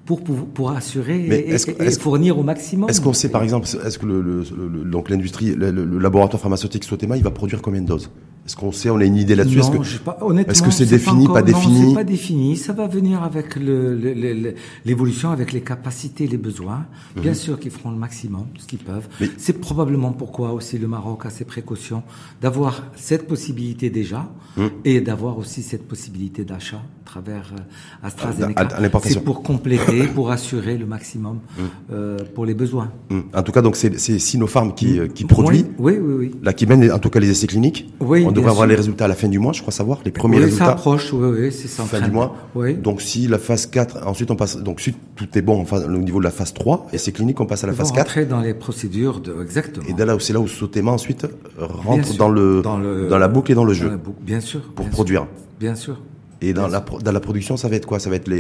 pour assurer et fournir au maximum. Est-ce qu'on sait, par exemple, est-ce que donc l'industrie, le laboratoire pharmaceutique Sotema, il va produire combien de doses ? Est-ce qu'on sait, on a une idée là-dessus ? Non, je sais pas. Honnêtement, est-ce que c'est défini, pas défini ? Non, c'est pas défini. Ça va venir avec l'évolution, avec les capacités, les besoins. Bien sûr qu'ils feront le maximum, ce qu'ils peuvent. Mais... C'est probablement pourquoi aussi le Maroc a ses précautions d'avoir cette possibilité déjà et d'avoir aussi cette possibilité d'achat à travers AstraZeneca. À l'importation. C'est pour compléter, pour assurer le maximum pour les besoins. En tout cas, donc c'est Sinopharm qui produit, là qui mène en tout cas les essais cliniques. Oui. On devrait avoir les résultats à la fin du mois, je crois savoir, les premiers résultats. Ça approche, c'est ça. Fin du mois. Oui. Donc si la phase 4, ensuite on passe, donc si tout est bon au niveau de la phase 3, et ces cliniques, on passe à la phase 4. On rentrer dans les procédures, exactement. Et c'est là où Sotema ensuite rentre dans la boucle et dans le jeu. Bien sûr. Pour produire. Bien sûr. Et dans la production, ça va être quoi ? Ça va être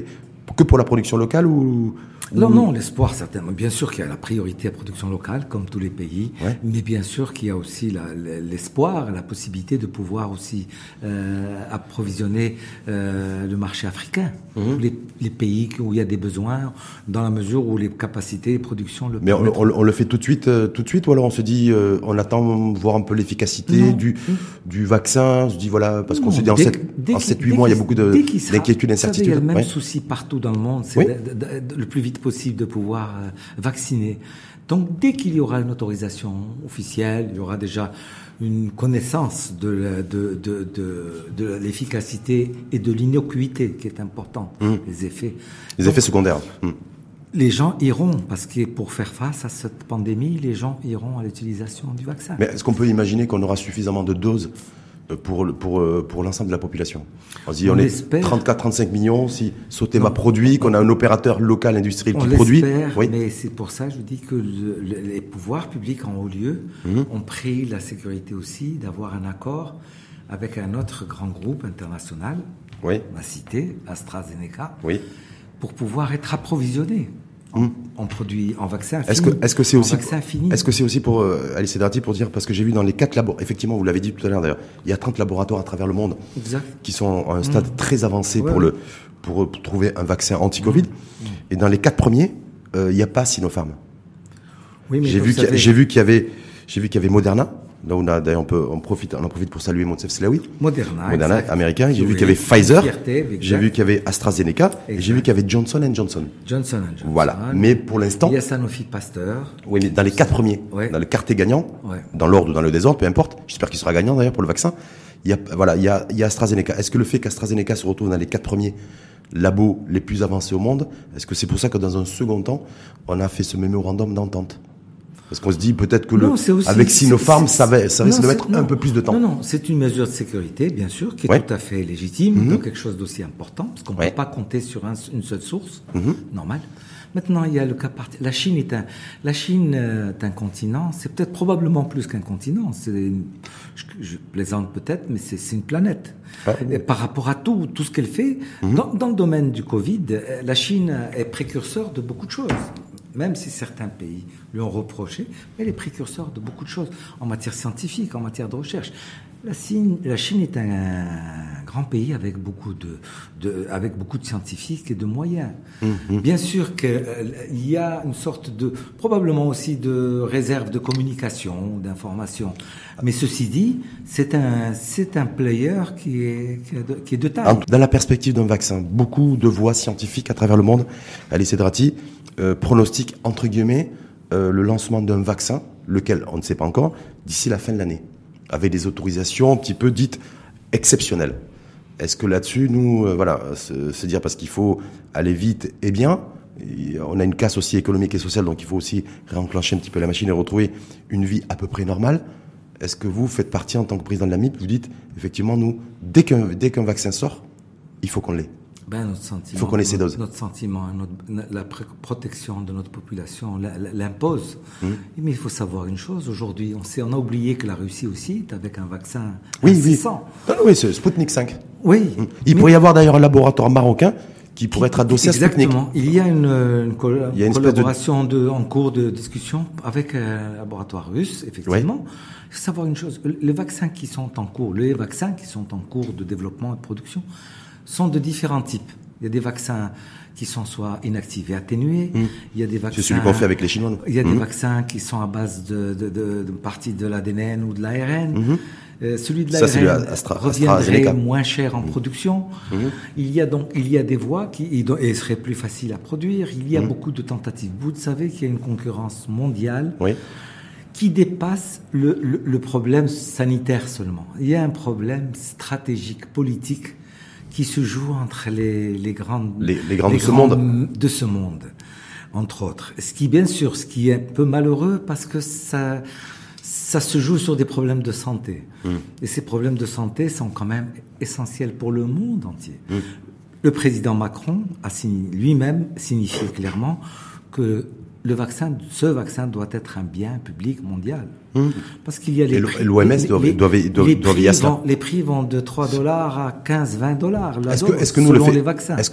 que pour la production locale ou... Non, l'espoir, certainement. Bien sûr qu'il y a la priorité à la production locale, comme tous les pays, mais bien sûr qu'il y a aussi l'espoir, la possibilité de pouvoir aussi approvisionner le marché africain, les pays où il y a des besoins, dans la mesure où les capacités, les productions le permettent. Mais on le fait tout de suite, ou alors on se dit, on attend voir un peu l'efficacité du vaccin, on se dit, voilà, parce qu'on se dit, en 7-8 mois, il y a beaucoup d'inquiétudes, d'incertitudes. Il y a le même souci partout dans le monde, c'est le plus vite possible de pouvoir vacciner. Donc, dès qu'il y aura une autorisation officielle, il y aura déjà une connaissance de l'efficacité et de l'innocuité qui est importante, les effets. Les effets secondaires. Les gens iront, parce que pour faire face à cette pandémie, les gens iront à l'utilisation du vaccin. Mais est-ce qu'on peut imaginer qu'on aura suffisamment de doses pour l'ensemble de la population. On se dit, on est 34-35 millions, si Sotema produit, qu'on a un opérateur local industriel qui produit. Oui. Mais c'est pour ça, je vous dis que les pouvoirs publics en haut lieu ont pris la sécurité aussi d'avoir un accord avec un autre grand groupe international, oui. On a cité AstraZeneca, oui. Pour pouvoir être approvisionné. On produit en vaccin fini. Est-ce que c'est aussi pour Ali Sedrati, pour dire, parce que j'ai vu dans les 4 laboratoires, effectivement vous l'avez dit tout à l'heure d'ailleurs, il y a 30 laboratoires à travers le monde qui sont à un stade très avancé pour trouver un vaccin anti-Covid. Et dans les 4 premiers, il n'y a pas Sinopharm. Oui, mais j'ai vu qu'il y avait Moderna. Là, on a, d'ailleurs, on en profite pour saluer Moncef Slaoui. Moderna américain. J'ai vu qu'il y avait Pfizer. J'ai vu qu'il y avait AstraZeneca. Et j'ai vu qu'il y avait Johnson & Johnson. Voilà. Mais pour l'instant. Il y a Sanofi Pasteur. Oui, mais dans les 4 premiers. Ouais. Dans le quartet gagnant. Ouais. Dans l'ordre ou dans le désordre, peu importe. J'espère qu'il sera gagnant, d'ailleurs, pour le vaccin. Il y a AstraZeneca. Est-ce que le fait qu'AstraZeneca se retrouve dans les 4 premiers labos les plus avancés au monde, est-ce que c'est pour ça que dans un second temps, on a fait ce mémorandum d'entente? Parce qu'on se dit peut-être que avec Sinopharm, ça risque de mettre un peu plus de temps. Non, c'est une mesure de sécurité, bien sûr, qui est tout à fait légitime, donc quelque chose d'aussi important, parce qu'on ne peut pas compter sur une seule source, normal. Maintenant, il y a le cas particulier. La Chine est un continent, c'est peut-être probablement plus qu'un continent. Je plaisante peut-être, mais c'est une planète. Ah. Et par rapport à tout ce qu'elle fait, dans le domaine du Covid, la Chine est précurseur de beaucoup de choses. Même si certains pays lui ont reproché, mais elle est précurseur de beaucoup de choses en matière scientifique, en matière de recherche. La Chine est un grand pays avec beaucoup de scientifiques et de moyens. Bien sûr qu'il y a une sorte de, probablement aussi de réserve de communication, d'information. Mais ceci dit, c'est un player qui est de taille. Dans la perspective d'un vaccin, beaucoup de voix scientifiques à travers le monde, Ali Sedrati, pronostic entre guillemets le lancement d'un vaccin, lequel on ne sait pas encore, d'ici la fin de l'année, avec des autorisations un petit peu dites exceptionnelles. Est-ce que là-dessus, nous, se dire parce qu'il faut aller vite et bien, on a une casse aussi économique et sociale, donc il faut aussi réenclencher un petit peu la machine et retrouver une vie à peu près normale. Est-ce que vous faites partie en tant que président de la MIP, vous dites effectivement nous, dès qu'un vaccin sort, il faut qu'on l'ait. Il faut qu'on ait ces doses. Notre sentiment, la protection de notre population l'impose. Mais il faut savoir une chose, aujourd'hui, on a oublié que la Russie aussi est avec un vaccin incessant. Oui, c'est Sputnik 5. Oui. Il pourrait y avoir d'ailleurs un laboratoire marocain qui pourrait être adossé à Sputnik. Exactement. Il y a une collaboration en cours de discussion avec un laboratoire russe, effectivement. Oui. Il faut savoir une chose, les vaccins qui sont en cours de développement et de production sont de différents types. Il y a des vaccins qui sont soit inactivés, atténués. Il y a des vaccins. C'est celui qu'on fait avec les Chinois. Il y a des vaccins qui sont à base de partie de l'ADN ou de l'ARN. Celui de l'ARN reviendrait moins cher en production. Il y a des voies qui seraient plus faciles à produire. Il y a beaucoup de tentatives. Vous savez qu'il y a une concurrence mondiale. Oui. Qui dépasse le problème sanitaire seulement. Il y a un problème stratégique, politique, qui se joue entre les grands de ce monde, entre autres. Ce qui est un peu malheureux parce que ça se joue sur des problèmes de santé. Et ces problèmes de santé sont quand même essentiels pour le monde entier. Le président Macron a lui-même signifié clairement que ce vaccin doit être un bien public mondial. Parce qu'il y a les prix. L'OMS doit veiller à cela. Les prix vont de $3 à $15-20. Est-ce que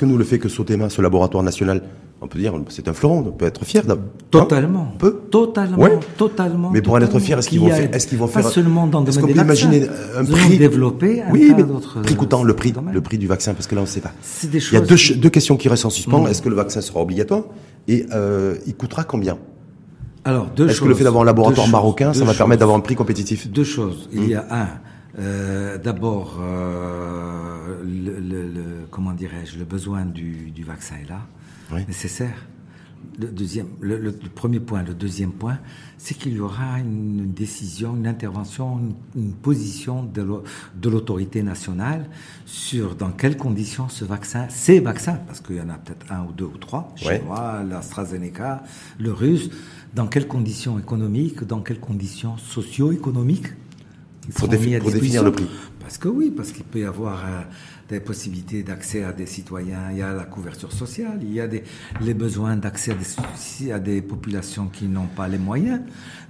nous, le fait que Sotema, ce laboratoire national, on peut dire, c'est un fleuron, on peut être fier totalement. Totalement. Mais pour en être fier, est-ce qu'ils vont faire pas seulement dans le domaine des vaccins. Est-ce qu'on peut imaginer un prix développé, le prix du vaccin, parce que là on ne sait pas. Il y a deux questions qui restent en suspens. Est-ce que le vaccin sera obligatoire? Et il coûtera combien? Alors, Est-ce que le fait d'avoir un laboratoire marocain, ça va permettre d'avoir un prix compétitif? Deux choses. Il y a le besoin du vaccin est là, nécessaire. Le deuxième point, c'est qu'il y aura une décision, une intervention, une position de l'autorité nationale sur dans quelles conditions ces vaccins, parce qu'il y en a peut-être 1 ou 2 ou 3, chinois, l'AstraZeneca, le russe, dans quelles conditions économiques, dans quelles conditions socio-économiques, ils seront mis à disposition. Pour définir le prix. Parce que oui, parce qu'il peut y avoir des possibilités d'accès à des citoyens, il y a la couverture sociale, il y a les besoins d'accès à des populations qui n'ont pas les moyens.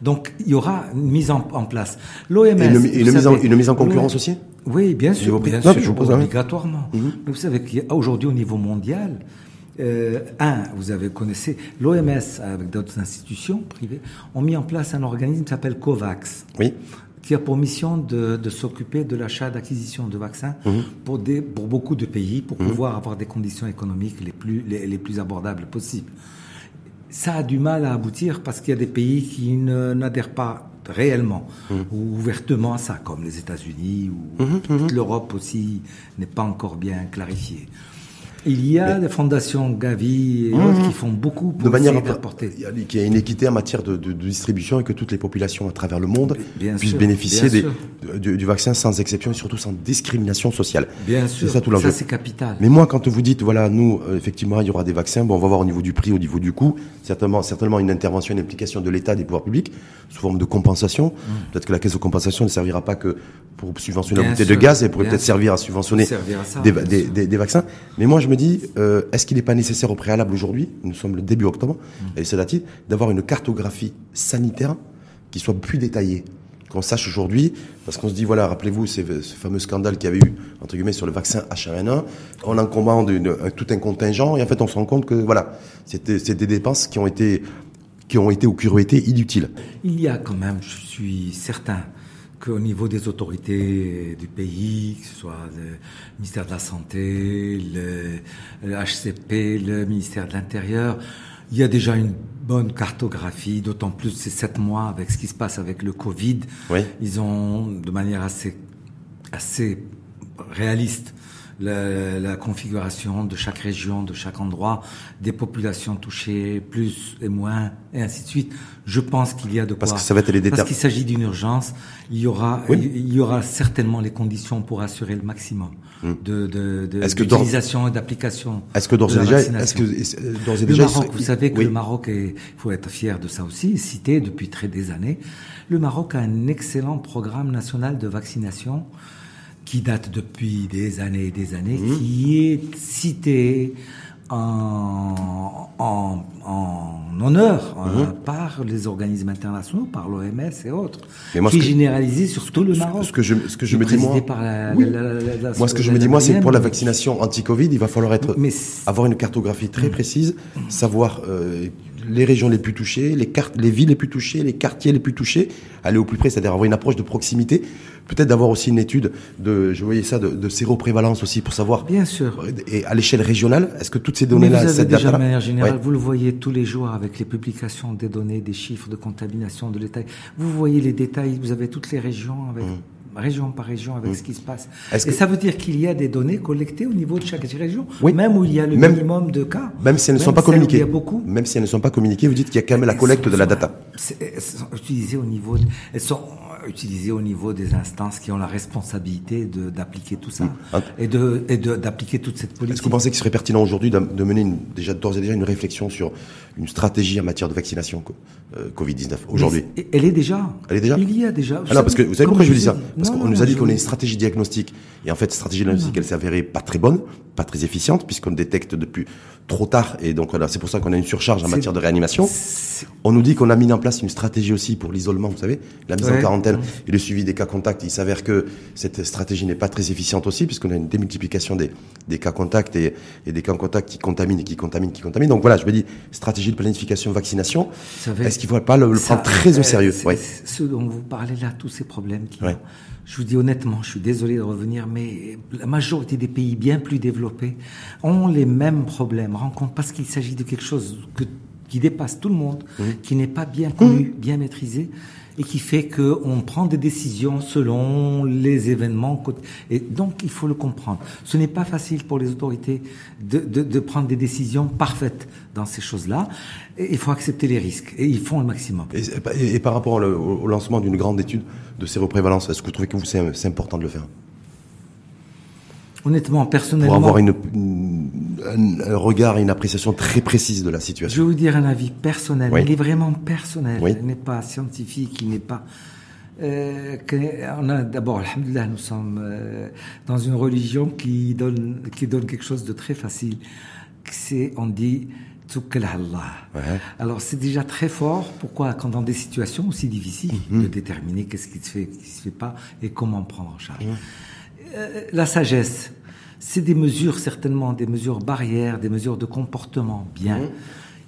Donc il y aura une mise en place. L'OMS... Une mise en concurrence aussi ? Oui, bien sûr, obligatoirement. Mm-hmm. Mais vous savez qu'aujourd'hui, au niveau mondial... Vous connaissez, l'OMS, avec d'autres institutions privées, ont mis en place un organisme qui s'appelle COVAX, oui, qui a pour mission de s'occuper de l'achat, d'acquisition de vaccins pour beaucoup de pays, pour pouvoir avoir des conditions économiques les plus abordables possibles. Ça a du mal à aboutir parce qu'il y a des pays qui n'adhèrent pas réellement ou ouvertement à ça, comme les États-Unis ou toute l'Europe aussi n'est pas encore bien clarifiée. Il y a des fondations Gavi et autres qui font beaucoup pour essayer d'apporter. Qu'il y a une équité en matière de distribution et que toutes les populations à travers le monde puissent bénéficier du vaccin sans exception et surtout sans discrimination sociale. Bien sûr, ça c'est capital. Mais moi, quand vous dites, voilà, nous, effectivement, il y aura des vaccins, bon, on va voir au niveau du prix, au niveau du coût, certainement une intervention, une implication de l'État, des pouvoirs publics, sous forme de compensation. Peut-être que la caisse de compensation ne servira pas que pour subventionner la bouteille de gaz, elle pourrait peut-être servir à subventionner des vaccins. Mais moi, je me dis, est-ce qu'il n'est pas nécessaire au préalable aujourd'hui, nous sommes le début octobre, et c'est la titre, d'avoir une cartographie sanitaire qui soit plus détaillée, qu'on sache aujourd'hui, parce qu'on se dit, voilà, rappelez-vous ce fameux scandale qu'il y avait eu, entre guillemets, sur le vaccin H1N1, on en commande tout un contingent, et en fait on se rend compte que, voilà, c'est des dépenses qui ont été inutiles. Il y a quand même, je suis certain, qu'au niveau des autorités du pays, que ce soit le ministère de la Santé, le HCP, le ministère de l'Intérieur, il y a déjà une bonne cartographie, d'autant plus ces 7 mois avec ce qui se passe avec le Covid. Oui. Ils ont, de manière assez réaliste, la configuration de chaque région, de chaque endroit, des populations touchées, plus et moins, et ainsi de suite. Je pense qu'il y a de quoi. Parce qu'il s'agit d'une urgence. Il y aura certainement les conditions pour assurer le maximum d'utilisation et d'application. Est-ce que d'ores et déjà, vous savez que le Maroc est, faut être fier de ça aussi, cité depuis des années. Le Maroc a un excellent programme national de vaccination qui date depuis des années, qui est cité en honneur par les organismes internationaux, par l'OMS et autres, qui est généralisé sur tout le Maroc. Ce que je me dis, c'est que pour la vaccination anti-Covid, il va falloir avoir une cartographie très précise, savoir les régions les plus touchées, les villes les plus touchées, les quartiers les plus touchés, aller au plus près, c'est-à-dire avoir une approche de proximité, peut-être d'avoir aussi une étude de séroprévalence aussi pour savoir. Bien sûr. Et à l'échelle régionale, est-ce que toutes ces données-là, de manière générale, vous le voyez tous les jours avec les publications des données, des chiffres de contamination, de l'état. Vous voyez les détails, vous avez toutes les régions avec région par région avec ce qui se passe. Ça veut dire qu'il y a des données collectées au niveau de chaque région, même où il y a le minimum de cas. Même si elles ne sont pas communiquées. Même si elles ne sont pas communiquées, vous dites qu'il y a quand même la collecte de la data. Elles sont utilisées au niveau des instances qui ont la responsabilité d'appliquer tout ça et d'appliquer toute cette politique. Est-ce que vous pensez qu'il serait pertinent aujourd'hui de mener d'ores et déjà une réflexion sur une stratégie en matière de vaccination Covid-19 aujourd'hui ? Elle est déjà. Il y a déjà. Alors parce que vous savez pourquoi je vous dis ça ? Parce qu'on nous a dit qu'on a une stratégie diagnostique et en fait stratégie diagnostique elle s'est avérée pas très bonne, pas très efficiente puisqu'on détecte depuis trop tard et donc voilà, c'est pour ça qu'on a une surcharge en matière de réanimation. On nous dit qu'on a mis en place une stratégie aussi pour l'isolement, vous savez, la mise en quarantaine. Et le suivi des cas contacts, il s'avère que cette stratégie n'est pas très efficiente aussi, puisqu'on a une démultiplication des cas contacts et des cas contacts qui contaminent. Donc voilà, je me dis, stratégie de planification, vaccination, est-ce qu'il ne faut pas le prendre très au sérieux ? Ce dont vous parlez là, tous ces problèmes qui ont. Je vous dis honnêtement, je suis désolé de revenir, mais la majorité des pays bien plus développés ont les mêmes problèmes, rencontrent, parce qu'il s'agit de quelque chose qui dépasse tout le monde, qui n'est pas bien connu, bien maîtrisé, et qui fait qu'on prend des décisions selon les événements. Et donc, il faut le comprendre. Ce n'est pas facile pour les autorités de prendre des décisions parfaites dans ces choses-là. Et il faut accepter les risques. Et ils font le maximum. Et par rapport au lancement d'une grande étude de séroprévalence, est-ce que vous trouvez que c'est important de le faire ? Honnêtement, personnellement... Pour avoir un regard et une appréciation très précise de la situation. Je vais vous dire un avis personnel. Il est vraiment personnel. Il n'est pas scientifique, il n'est pas... On a d'abord, alhamdoulilah, nous sommes dans une religion qui donne quelque chose de très facile. C'est, on dit, Tawakal Allah. Ouais. Alors c'est déjà très fort. Pourquoi, quand dans des situations aussi difficiles, de déterminer qu'est-ce qui se fait, qui se fait pas, et comment prendre en charge. La sagesse, c'est des mesures, certainement, des mesures barrières, des mesures de comportement. Bien,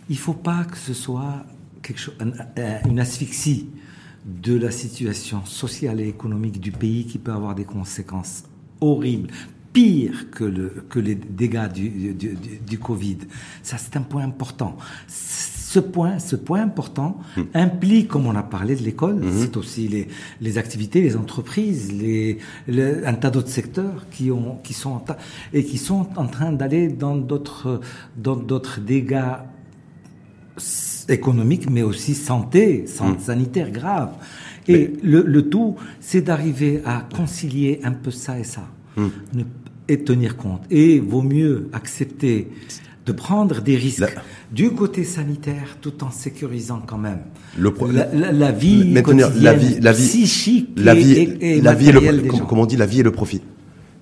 il faut pas que ce soit quelque chose, une asphyxie de la situation sociale et économique du pays qui peut avoir des conséquences horribles, pire que les dégâts du Covid. Ça, c'est un point important. Ce point important implique, comme on a parlé de l'école, c'est aussi les activités, les entreprises, un tas d'autres secteurs qui sont en train d'aller dans d'autres dégâts économiques, mais aussi santé sanitaire grave. Et le tout, c'est d'arriver à concilier un peu ça et ça. Et tenir compte. Et vaut mieux accepter de prendre des risques du côté sanitaire, tout en sécurisant quand même la vie quotidienne, psychique et matérielle des gens. Comme on dit, la vie et le profit.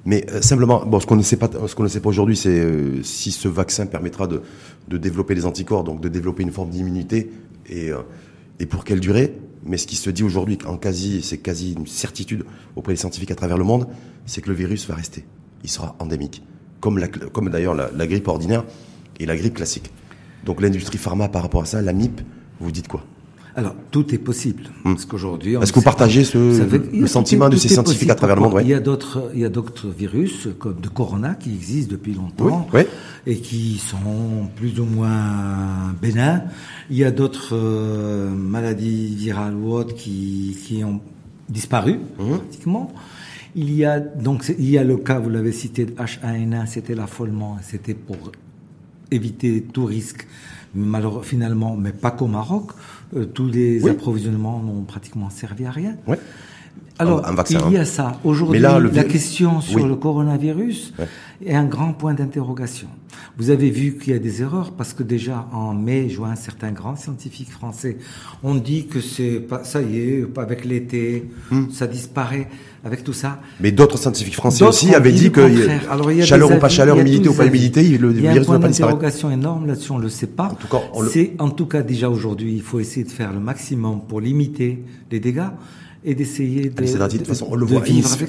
Mais simplement, ce qu'on ne sait pas aujourd'hui, c'est si ce vaccin permettra de développer les anticorps, donc de développer une forme d'immunité, et pour quelle durée. Mais ce qui se dit aujourd'hui, c'est quasi une certitude auprès des scientifiques à travers le monde, c'est que le virus va rester. Il sera endémique, comme d'ailleurs la grippe ordinaire et la grippe classique. Donc l'industrie pharma, par rapport à ça, la MIP, vous dites quoi ? Alors, tout est possible, parce qu'aujourd'hui... Est-ce que vous partagez le sentiment de ces scientifiques à travers le monde ? Ouais. Il y a d'autres virus, comme de corona, qui existent depuis longtemps, et qui sont plus ou moins bénins. Il y a d'autres maladies virales ou autres qui ont disparu, pratiquement. Il y a le cas, vous l'avez cité, de H1N1, c'était l'affolement, c'était pour éviter tout risque. Malheureusement, finalement, mais pas qu'au Maroc, tous les approvisionnements n'ont pratiquement servi à rien. Oui. Alors, il y a ça. Aujourd'hui, la question sur le coronavirus est un grand point d'interrogation. Vous avez vu qu'il y a des erreurs, parce que déjà en mai, juin, certains grands scientifiques français ont dit que ça y est, avec l'été, ça disparaît, avec tout ça. Mais d'autres scientifiques français aussi avaient dit que chaleur ou pas chaleur, humidité ou pas humidité, le virus ne va pas disparaître. Il y a un point d'interrogation énorme là-dessus, on ne le sait pas. En tout cas, déjà aujourd'hui, il faut essayer de faire le maximum pour limiter les dégâts. Et d'essayer de vivre avec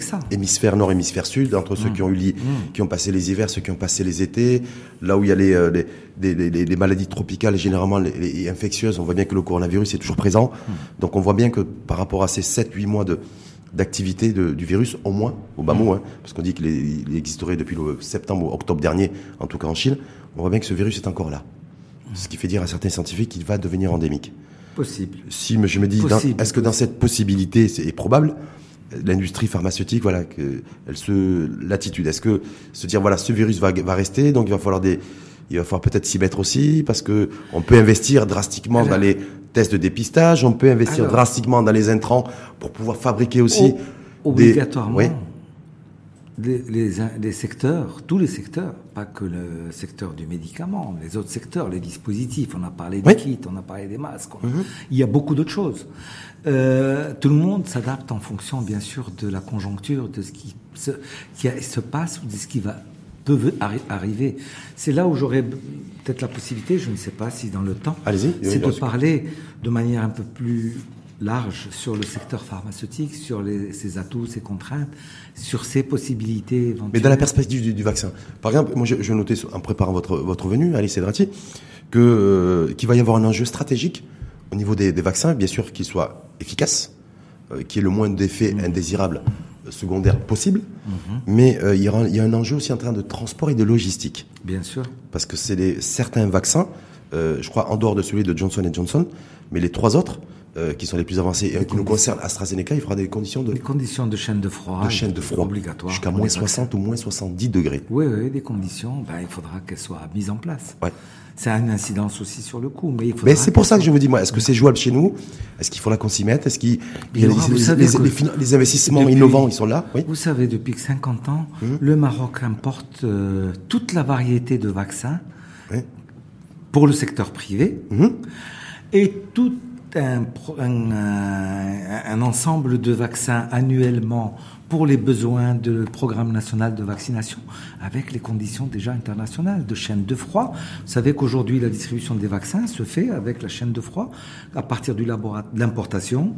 ça. Hémisphère nord, hémisphère sud, entre ceux qui ont passé les hivers, ceux qui ont passé les étés, là où il y a les maladies tropicales, généralement les infectieuses, on voit bien que le coronavirus est toujours présent. Donc on voit bien que par rapport à ces 7-8 mois d'activité du virus, au moins, au bas mot, parce qu'on dit qu'il existerait depuis le septembre ou octobre dernier, en tout cas en Chine, on voit bien que ce virus est encore là. Ce qui fait dire à certains scientifiques qu'il va devenir endémique. Possible. Si mais je me dis, est-ce que dans cette possibilité, c'est probable, l'industrie pharmaceutique, l'attitude, est-ce que se dire ce virus va rester, donc il va falloir peut-être s'y mettre aussi, parce que on peut investir drastiquement dans les tests de dépistage, on peut investir drastiquement dans les intrants pour pouvoir fabriquer aussi obligatoirement. Les secteurs, tous les secteurs, pas que le secteur du médicament, les autres secteurs, les dispositifs, on a parlé des kits, on a parlé des masques, il y a beaucoup d'autres choses. Tout le monde s'adapte en fonction, bien sûr, de la conjoncture, de ce qui se passe ou de ce qui peut arriver. C'est là où j'aurais peut-être la possibilité, je ne sais pas si dans le temps, de parler de manière un peu plus... large sur le secteur pharmaceutique, sur ses atouts, ses contraintes, sur ses possibilités éventuelles. Mais dans la perspective du vaccin. Par exemple, moi je notais en préparant votre venue, Ali Sedrati, qu'il va y avoir un enjeu stratégique au niveau des vaccins, bien sûr qu'ils soient efficaces, qu'il y ait le moins d'effets indésirables secondaires possibles, mais il y a un enjeu aussi en termes de transport et de logistique. Bien sûr. Parce que c'est certains vaccins, je crois en dehors de celui de Johnson & Johnson, mais les trois autres, qui sont les plus avancés et qui nous concernent AstraZeneca, il faudra des conditions de... Les conditions de chaîne de froid. De chaîne de froid. Obligatoire. Jusqu'à moins 60 ou moins 70 degrés. Oui, des conditions, il faudra qu'elles soient mises en place. Ouais. Ça a une incidence aussi sur le coût, mais il faudra... Mais c'est pour ça que je me dis, est-ce que c'est jouable chez nous ? Est-ce qu'il faudra qu'on s'y mette ? Est-ce qu'il y a les investissements innovants, ils sont là ? Oui. Vous savez, depuis 50 ans, le Maroc importe toute la variété de vaccins pour le secteur privé et toutes un ensemble de vaccins annuellement pour les besoins du programme national de vaccination, avec les conditions déjà internationales de chaîne de froid. Vous savez qu'aujourd'hui, la distribution des vaccins se fait avec la chaîne de froid, à partir de l'importation,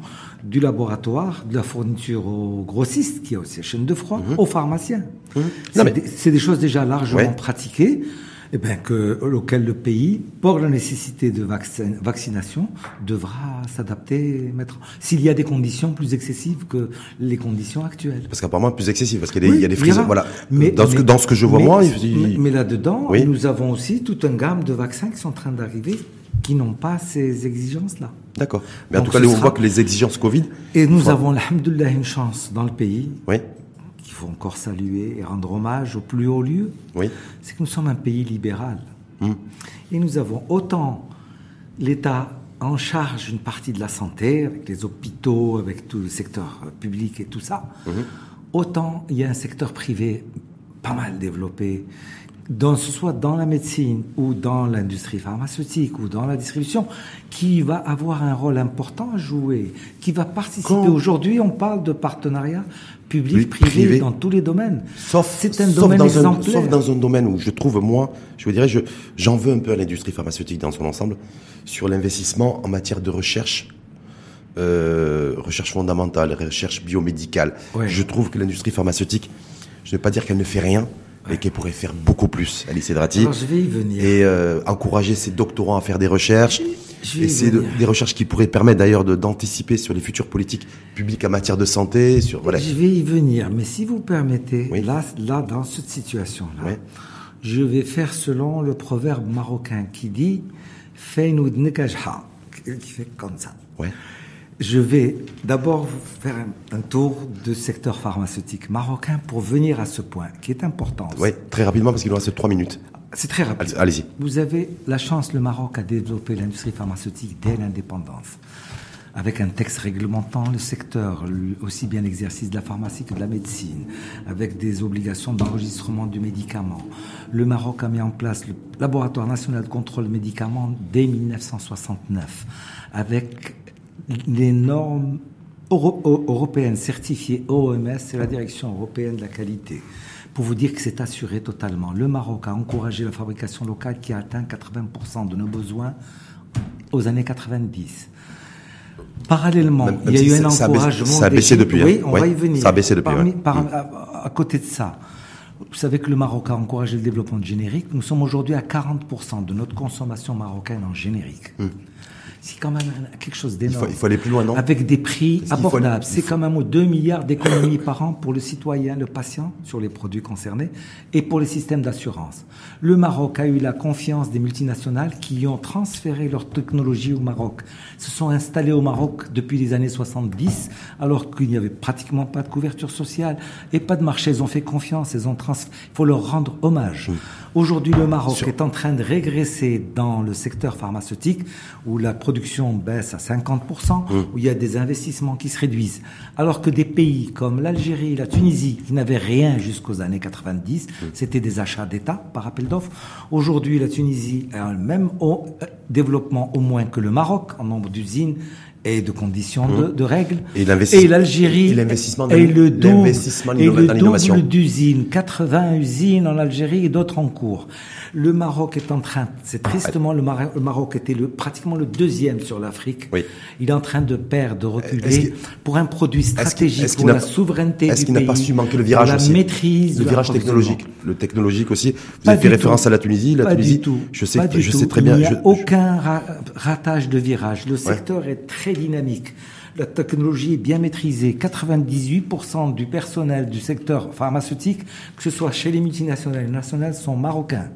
du laboratoire, de la fourniture aux grossistes, qui a aussi la chaîne de froid, aux pharmaciens. C'est des choses déjà largement pratiquées. Eh bien, auquel le pays, pour la nécessité de vaccination, devra s'adapter, mettre, s'il y a des conditions plus excessives que les conditions actuelles. Parce qu'apparemment, plus excessives, parce qu'il y a des frises, voilà. Mais là-dedans, nous avons aussi toute une gamme de vaccins qui sont en train d'arriver, qui n'ont pas ces exigences-là. D'accord. Mais en tout cas, on voit que les exigences Covid... Et nous avons, alhamdoulilah, une chance dans le pays... Oui. Il faut encore saluer et rendre hommage au plus haut lieu, c'est que nous sommes un pays libéral. Et nous avons autant l'État en charge une partie de la santé, avec les hôpitaux, avec tout le secteur public et tout ça, autant il y a un secteur privé pas mal développé, soit dans la médecine ou dans l'industrie pharmaceutique ou dans la distribution, qui va avoir un rôle important à jouer, qui va participer. Aujourd'hui, on parle de partenariat public-privé dans tous les domaines. Sauf dans un domaine où je trouve, moi, j'en veux un peu à l'industrie pharmaceutique dans son ensemble, sur l'investissement en matière de recherche. Recherche fondamentale, recherche biomédicale. Ouais. Je trouve que l'industrie pharmaceutique, je ne vais pas dire qu'elle ne fait rien, et qu'elle pourrait faire beaucoup plus, Alice Edrati. Alors, je vais y venir. Et encourager ses doctorants à faire des recherches, des recherches qui pourraient permettre d'ailleurs d'anticiper sur les futures politiques publiques en matière de santé. Je vais y venir, mais si vous permettez, là, dans cette situation-là, je vais faire selon le proverbe marocain qui dit « Feynou d'nekajha », qui fait comme ça. Je vais d'abord faire un tour du secteur pharmaceutique marocain pour venir à ce point, qui est important. Oui, très rapidement, parce qu'il nous reste 3 minutes. C'est très rapide. Allez-y. Vous avez la chance, le Maroc a développé l'industrie pharmaceutique dès l'indépendance, avec un texte réglementant le secteur, aussi bien l'exercice de la pharmacie que de la médecine, avec des obligations d'enregistrement du médicament. Le Maroc a mis en place le Laboratoire national de contrôle des médicaments dès 1969, avec les normes européennes certifiées OMS, c'est la Direction européenne de la qualité, pour vous dire que c'est assuré totalement. Le Maroc a encouragé la fabrication locale qui a atteint 80% de nos besoins aux années 90. Parallèlement, il y a eu un encouragement... Ça a baissé depuis. Oui, on va y venir. Ça a baissé depuis, à côté de ça... Vous savez que le Maroc a encouragé le développement de génériques. Nous sommes aujourd'hui à 40% de notre consommation marocaine en générique. C'est quand même quelque chose d'énorme. Il faut aller plus loin, non ? Avec des prix abordables. C'est quand même 2 milliards d'économies par an pour le citoyen, le patient, sur les produits concernés, et pour les systèmes d'assurance. Le Maroc a eu la confiance des multinationales qui ont transféré leur technologie au Maroc. Se sont installés au Maroc depuis les années 70, alors qu'il n'y avait pratiquement pas de couverture sociale et pas de marché. Ils ont fait confiance, il faut leur rendre hommage. Aujourd'hui, le Maroc est en train de régresser dans le secteur pharmaceutique, où la production baisse à 50%, où il y a des investissements qui se réduisent. Alors que des pays comme l'Algérie, la Tunisie, qui n'avaient rien jusqu'aux années 90, c'était des achats d'État par appel d'offres. Aujourd'hui, la Tunisie a le même développement au moins que le Maroc, en nombre d'usines et de conditions de règles. Et l'Algérie est le double d'usines, 80 usines en Algérie et d'autres en cours. Le Maroc est en train, c'est tristement, le Maroc était pratiquement le 2e sur l'Afrique. Oui. Il est en train de perdre, de reculer pour un produit stratégique, pour la souveraineté du pays. Est-ce qu'il n'a pas su manquer le virage aussi ? La maîtrise, le virage technologique. Le technologique aussi. Vous avez fait référence à la Tunisie. La Tunisie, je sais très bien. Il n'y a aucun ratage de virage. Le secteur est très dynamique. La technologie est bien maîtrisée. 98% du personnel du secteur pharmaceutique, que ce soit chez les multinationales et les nationales, sont marocains.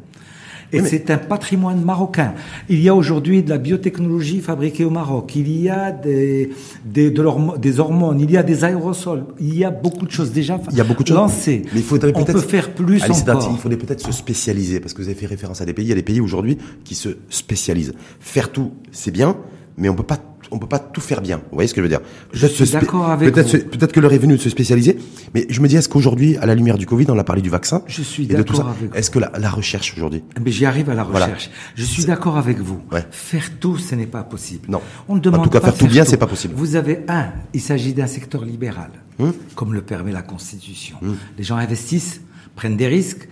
Et c'est un patrimoine marocain. Il y a aujourd'hui de la biotechnologie fabriquée au Maroc. Il y a des hormones. Il y a des aérosols. Il y a beaucoup de choses déjà lancées. Mais il faudrait peut-être... On peut faire plus encore. Il faudrait peut-être se spécialiser, parce que vous avez fait référence à des pays. Il y a des pays aujourd'hui qui se spécialisent. Faire tout, c'est bien. mais on peut pas tout faire bien. Vous voyez ce que je veux dire? Peut-être que l'heure est venue de se spécialiser, mais je me dis, est-ce qu'aujourd'hui, à la lumière du Covid, on a parlé du vaccin? Je suis d'accord avec vous. Est-ce que la recherche aujourd'hui? Mais j'y arrive à la recherche. Voilà. Je suis d'accord avec vous. Ouais. Faire tout, ce n'est pas possible. Non. On ne demande pas. En tout cas, faire tout bien, c'est pas possible. Vous avez il s'agit d'un secteur libéral, comme le permet la Constitution. Les gens investissent, prennent des risques,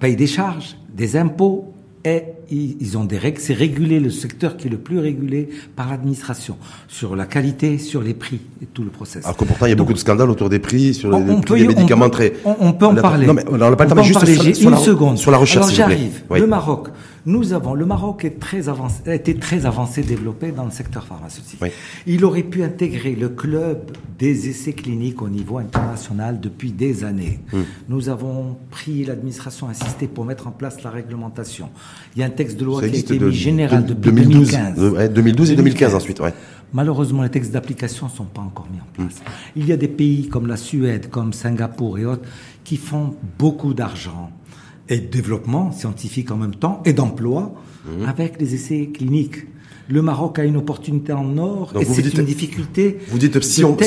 payent des charges, des impôts, et ils ont des règles. C'est régulé, le secteur qui est le plus régulé par l'administration, sur la qualité, sur les prix et tout le process. Alors que pourtant, il y a beaucoup de scandales autour des prix, sur les prix des médicaments très... On peut en parler. Non, mais on n'a pas le temps, mais juste sur la recherche. Alors j'arrive. Oui. Le Maroc. Le Maroc était très avancé, développé dans le secteur pharmaceutique. Oui. Il aurait pu intégrer le club des essais cliniques au niveau international depuis des années. Nous avons pris, l'administration a insisté pour mettre en place la réglementation. Il y a un texte de loi qui a été mis général depuis 2015. 2012 et 2015 ensuite, ouais. Malheureusement, les textes d'application ne sont pas encore mis en place. Il y a des pays comme la Suède, comme Singapour et autres qui font beaucoup d'argent et de développement scientifique en même temps, et d'emploi, avec les essais cliniques. Le Maroc a une opportunité en or, donc et c'est une difficulté. Vous dites, si on a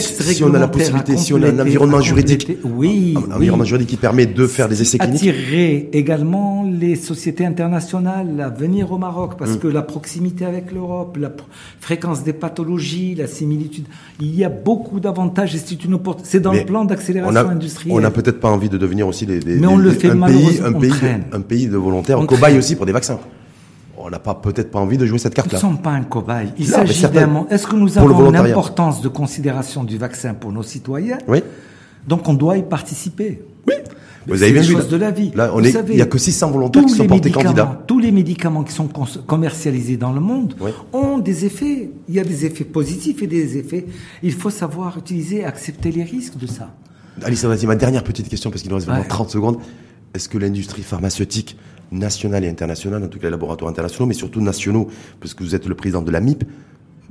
la possibilité, si on a un environnement juridique, qui permet de faire des essais cliniques. Attirer également les sociétés internationales à venir au Maroc, parce que la proximité avec l'Europe, la fréquence des pathologies, la similitude, il y a beaucoup d'avantages, et c'est dans le plan d'accélération industrielle. On n'a peut-être pas envie de devenir aussi un pays de volontaires, on cobaye aussi pour des vaccins. On n'a peut-être pas envie de jouer cette carte-là. Nous ne sommes pas un cobaye. Il s'agit d'un moment. Est-ce que nous avons une importance de considération du vaccin pour nos citoyens? Oui. Donc on doit y participer. Oui. Vous avez bien vu. C'est une chose de la vie. Là, il n'y a que 600 volontaires qui sont portés candidats. Tous les médicaments qui sont commercialisés dans le monde ont des effets. Il y a des effets positifs et des effets. Il faut savoir utiliser, accepter les risques de ça. Alissa, vas-y, ma dernière petite question, parce qu'il nous reste vraiment 30 secondes. Est-ce que l'industrie pharmaceutique nationale et internationale, en tout cas les laboratoires internationaux, mais surtout nationaux, parce que vous êtes le président de la MIP,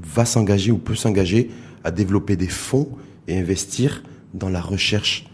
va s'engager ou peut s'engager à développer des fonds et investir dans la recherche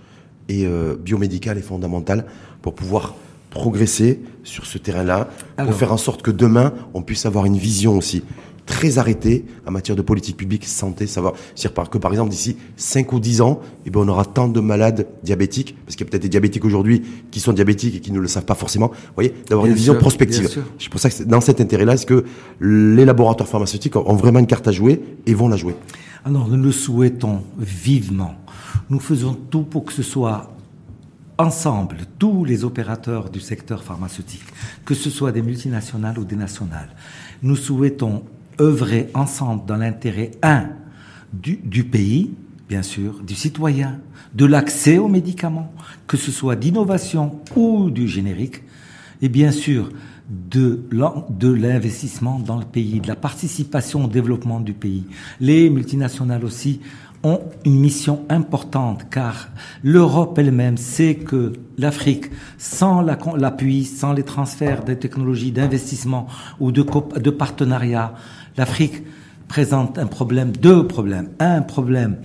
et biomédicale et fondamentale pour pouvoir progresser sur ce terrain-là, pour faire en sorte que demain, on puisse avoir une vision aussi très arrêtée en matière de politique publique, santé, savoir. C'est-à-dire que, par exemple, d'ici 5 ou 10 ans, eh ben, on aura tant de malades diabétiques, parce qu'il y a peut-être des diabétiques aujourd'hui qui sont diabétiques et qui ne le savent pas forcément, vous voyez, d'avoir une vision prospective. C'est pour ça que, dans cet intérêt-là, est-ce que les laboratoires pharmaceutiques ont vraiment une carte à jouer et vont la jouer? Alors, nous le souhaitons vivement. Nous faisons tout pour que ce soit ensemble, tous les opérateurs du secteur pharmaceutique, que ce soit des multinationales ou des nationales. Nous souhaitons œuvrer ensemble dans l'intérêt, du pays, bien sûr, du citoyen, de l'accès aux médicaments, que ce soit d'innovation ou du générique, et bien sûr, de l'investissement dans le pays, de la participation au développement du pays. Les multinationales aussi ont une mission importante, car l'Europe elle-même sait que l'Afrique, sans l'appui, sans les transferts des technologies d'investissement ou de partenariat, l'Afrique présente deux problèmes. Un problème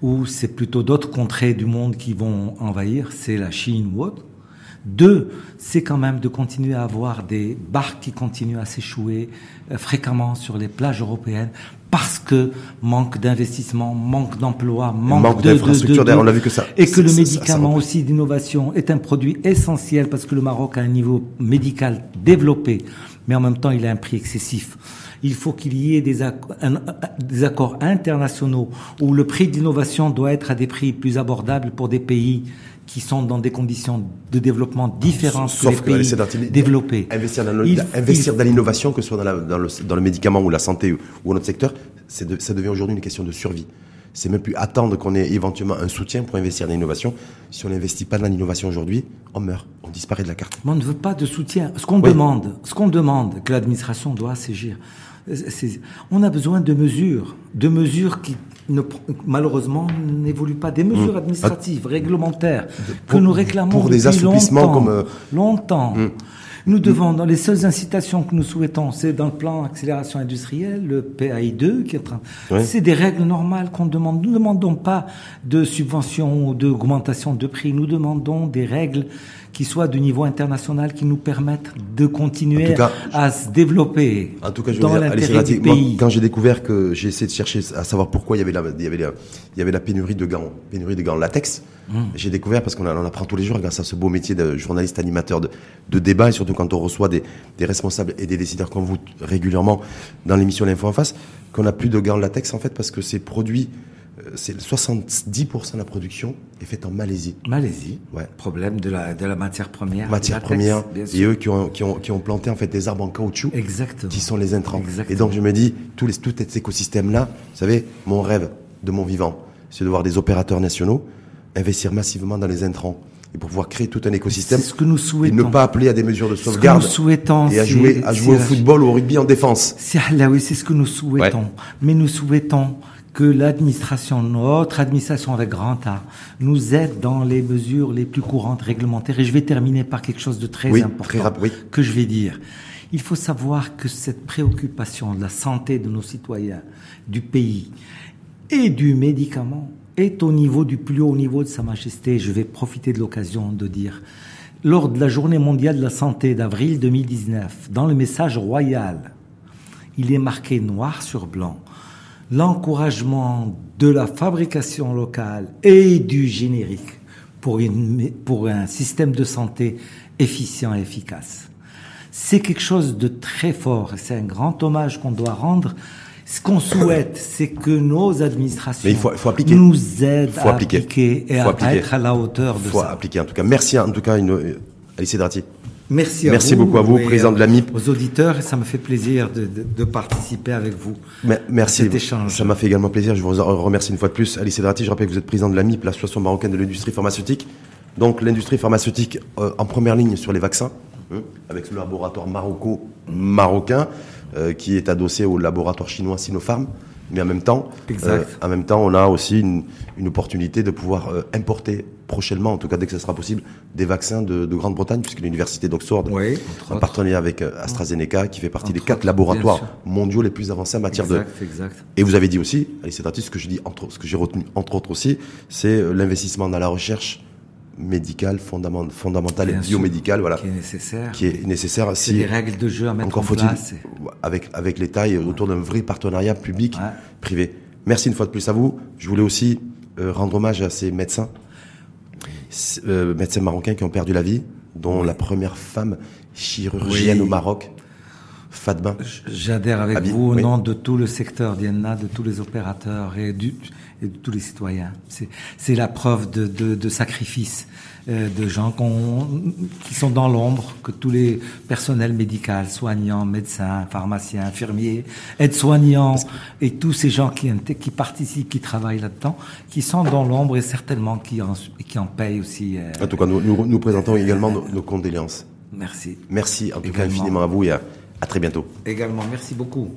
où c'est plutôt d'autres contrées du monde qui vont envahir, c'est la Chine ou autre. Deux, c'est quand même de continuer à avoir des barques qui continuent à s'échouer fréquemment sur les plages européennes, parce que manque d'investissement, manque d'emploi, manque d'infrastructures. On l'a vu que ça. Et que le médicament aussi d'innovation est un produit essentiel, parce que le Maroc a un niveau médical développé, mais en même temps il a un prix excessif. Il faut qu'il y ait des accords internationaux où le prix d'innovation doit être à des prix plus abordables pour des pays qui sont dans des conditions de développement différentes que les pays développés. Investir dans l'innovation, que ce soit dans le médicament ou la santé ou un autre secteur, ça devient aujourd'hui une question de survie. C'est même plus attendre qu'on ait éventuellement un soutien pour investir dans l'innovation. Si on n'investit pas dans l'innovation aujourd'hui, on meurt, on disparaît de la carte. Mais on ne veut pas de soutien. Ce qu'on demande, que l'administration doit saisir, on a besoin de mesures qui malheureusement n'évoluent pas, des mesures administratives, réglementaires, que nous réclamons pour des assouplissements longtemps. Nous devons, dans les seules incitations que nous souhaitons, c'est dans le plan accélération industrielle, le PAI2, c'est des règles normales qu'on demande. Nous ne demandons pas de subventions ou d'augmentation de prix. Nous demandons des règles qui soient de niveau international, qui nous permettent de continuer à se développer. En tout cas, je veux dire, l'intérêt du pays. Moi, quand j'ai découvert que j'ai essayé de chercher à savoir pourquoi il y avait la pénurie de gants latex, j'ai découvert parce qu'on en apprend tous les jours grâce à ce beau métier de journaliste animateur de débat, et surtout quand on reçoit des responsables et des décideurs comme vous régulièrement dans l'émission L'Info en Face, qu'on n'a plus de gants latex en fait parce que ces produits. C'est 70% de la production est faite en Malaisie. Malaisie, ouais. Problème de la matière première. Et eux qui ont planté en fait des arbres en caoutchouc. Exactement. Qui sont les intrants. Exactement. Et donc je me dis, tout cet écosystème-là, vous savez, mon rêve de mon vivant, c'est de voir des opérateurs nationaux investir massivement dans les intrants. Et pour pouvoir créer tout un écosystème, c'est ce que nous souhaitons. Et ne pas appeler à des mesures de sauvegarde, ce que nous souhaitons, et à jouer au football ou au rugby en défense. C'est ce que nous souhaitons. Ouais. Mais nous souhaitons que l'administration, notre administration avec grand A, nous aide dans les mesures les plus courantes réglementaires. Et je vais terminer par quelque chose de très important que je vais dire. Il faut savoir que cette préoccupation de la santé de nos citoyens, du pays et du médicament est au niveau du plus haut niveau de Sa Majesté. Je vais profiter de l'occasion de dire, lors de la Journée mondiale de la santé d'avril 2019, dans le message royal, il est marqué noir sur blanc l'encouragement de la fabrication locale et du générique pour un système de santé efficient et efficace. C'est quelque chose de très fort. C'est un grand hommage qu'on doit rendre. Ce qu'on souhaite, c'est que nos administrations nous aident à appliquer et à être à la hauteur de ça. Il faut appliquer, en tout cas. Merci, en tout cas, Alice Draty. Merci beaucoup à vous, président de la MIP. Aux auditeurs, ça me fait plaisir de participer avec vous à cet échange. Ça m'a fait également plaisir. Je vous remercie une fois de plus. Alice Draty, je rappelle que vous êtes président de la MIP, l'Association marocaine de l'industrie pharmaceutique. Donc l'industrie pharmaceutique en première ligne sur les vaccins, avec le laboratoire marocain qui est adossé au laboratoire chinois Sinopharm. Mais en même temps, on a aussi une opportunité de pouvoir importer prochainement, en tout cas dès que ce sera possible, des vaccins de Grande-Bretagne, puisque l'université d'Oxford, en partenariat avec AstraZeneca, qui fait partie des 4 laboratoires mondiaux les plus avancés en matière Et vous avez dit aussi, Alice Draty, ce que j'ai retenu entre autres aussi, c'est l'investissement dans la recherche médicale, fondamentale et biomédicale, voilà, qui est nécessaire. C'est des règles de jeu à mettre en place. Avec l'État et autour d'un vrai partenariat public-privé. Ouais. Merci une fois de plus à vous. Je voulais aussi rendre hommage à ces médecins marocains qui ont perdu la vie, dont la première femme chirurgienne au Maroc, Fatma. J'adhère avec vous au nom de tout le secteur d'IENNA, de tous les opérateurs et de tous les citoyens. C'est la preuve de sacrifice de gens qui sont dans l'ombre, que tous les personnels médicaux, soignants, médecins, pharmaciens, infirmiers, aides-soignants, et tous ces gens qui participent, qui travaillent là-dedans, qui sont dans l'ombre et certainement qui en payent aussi. En tout cas, nous présentons également nos condoléances. Merci. Merci en tout cas infiniment à vous et à très bientôt. Également, merci beaucoup.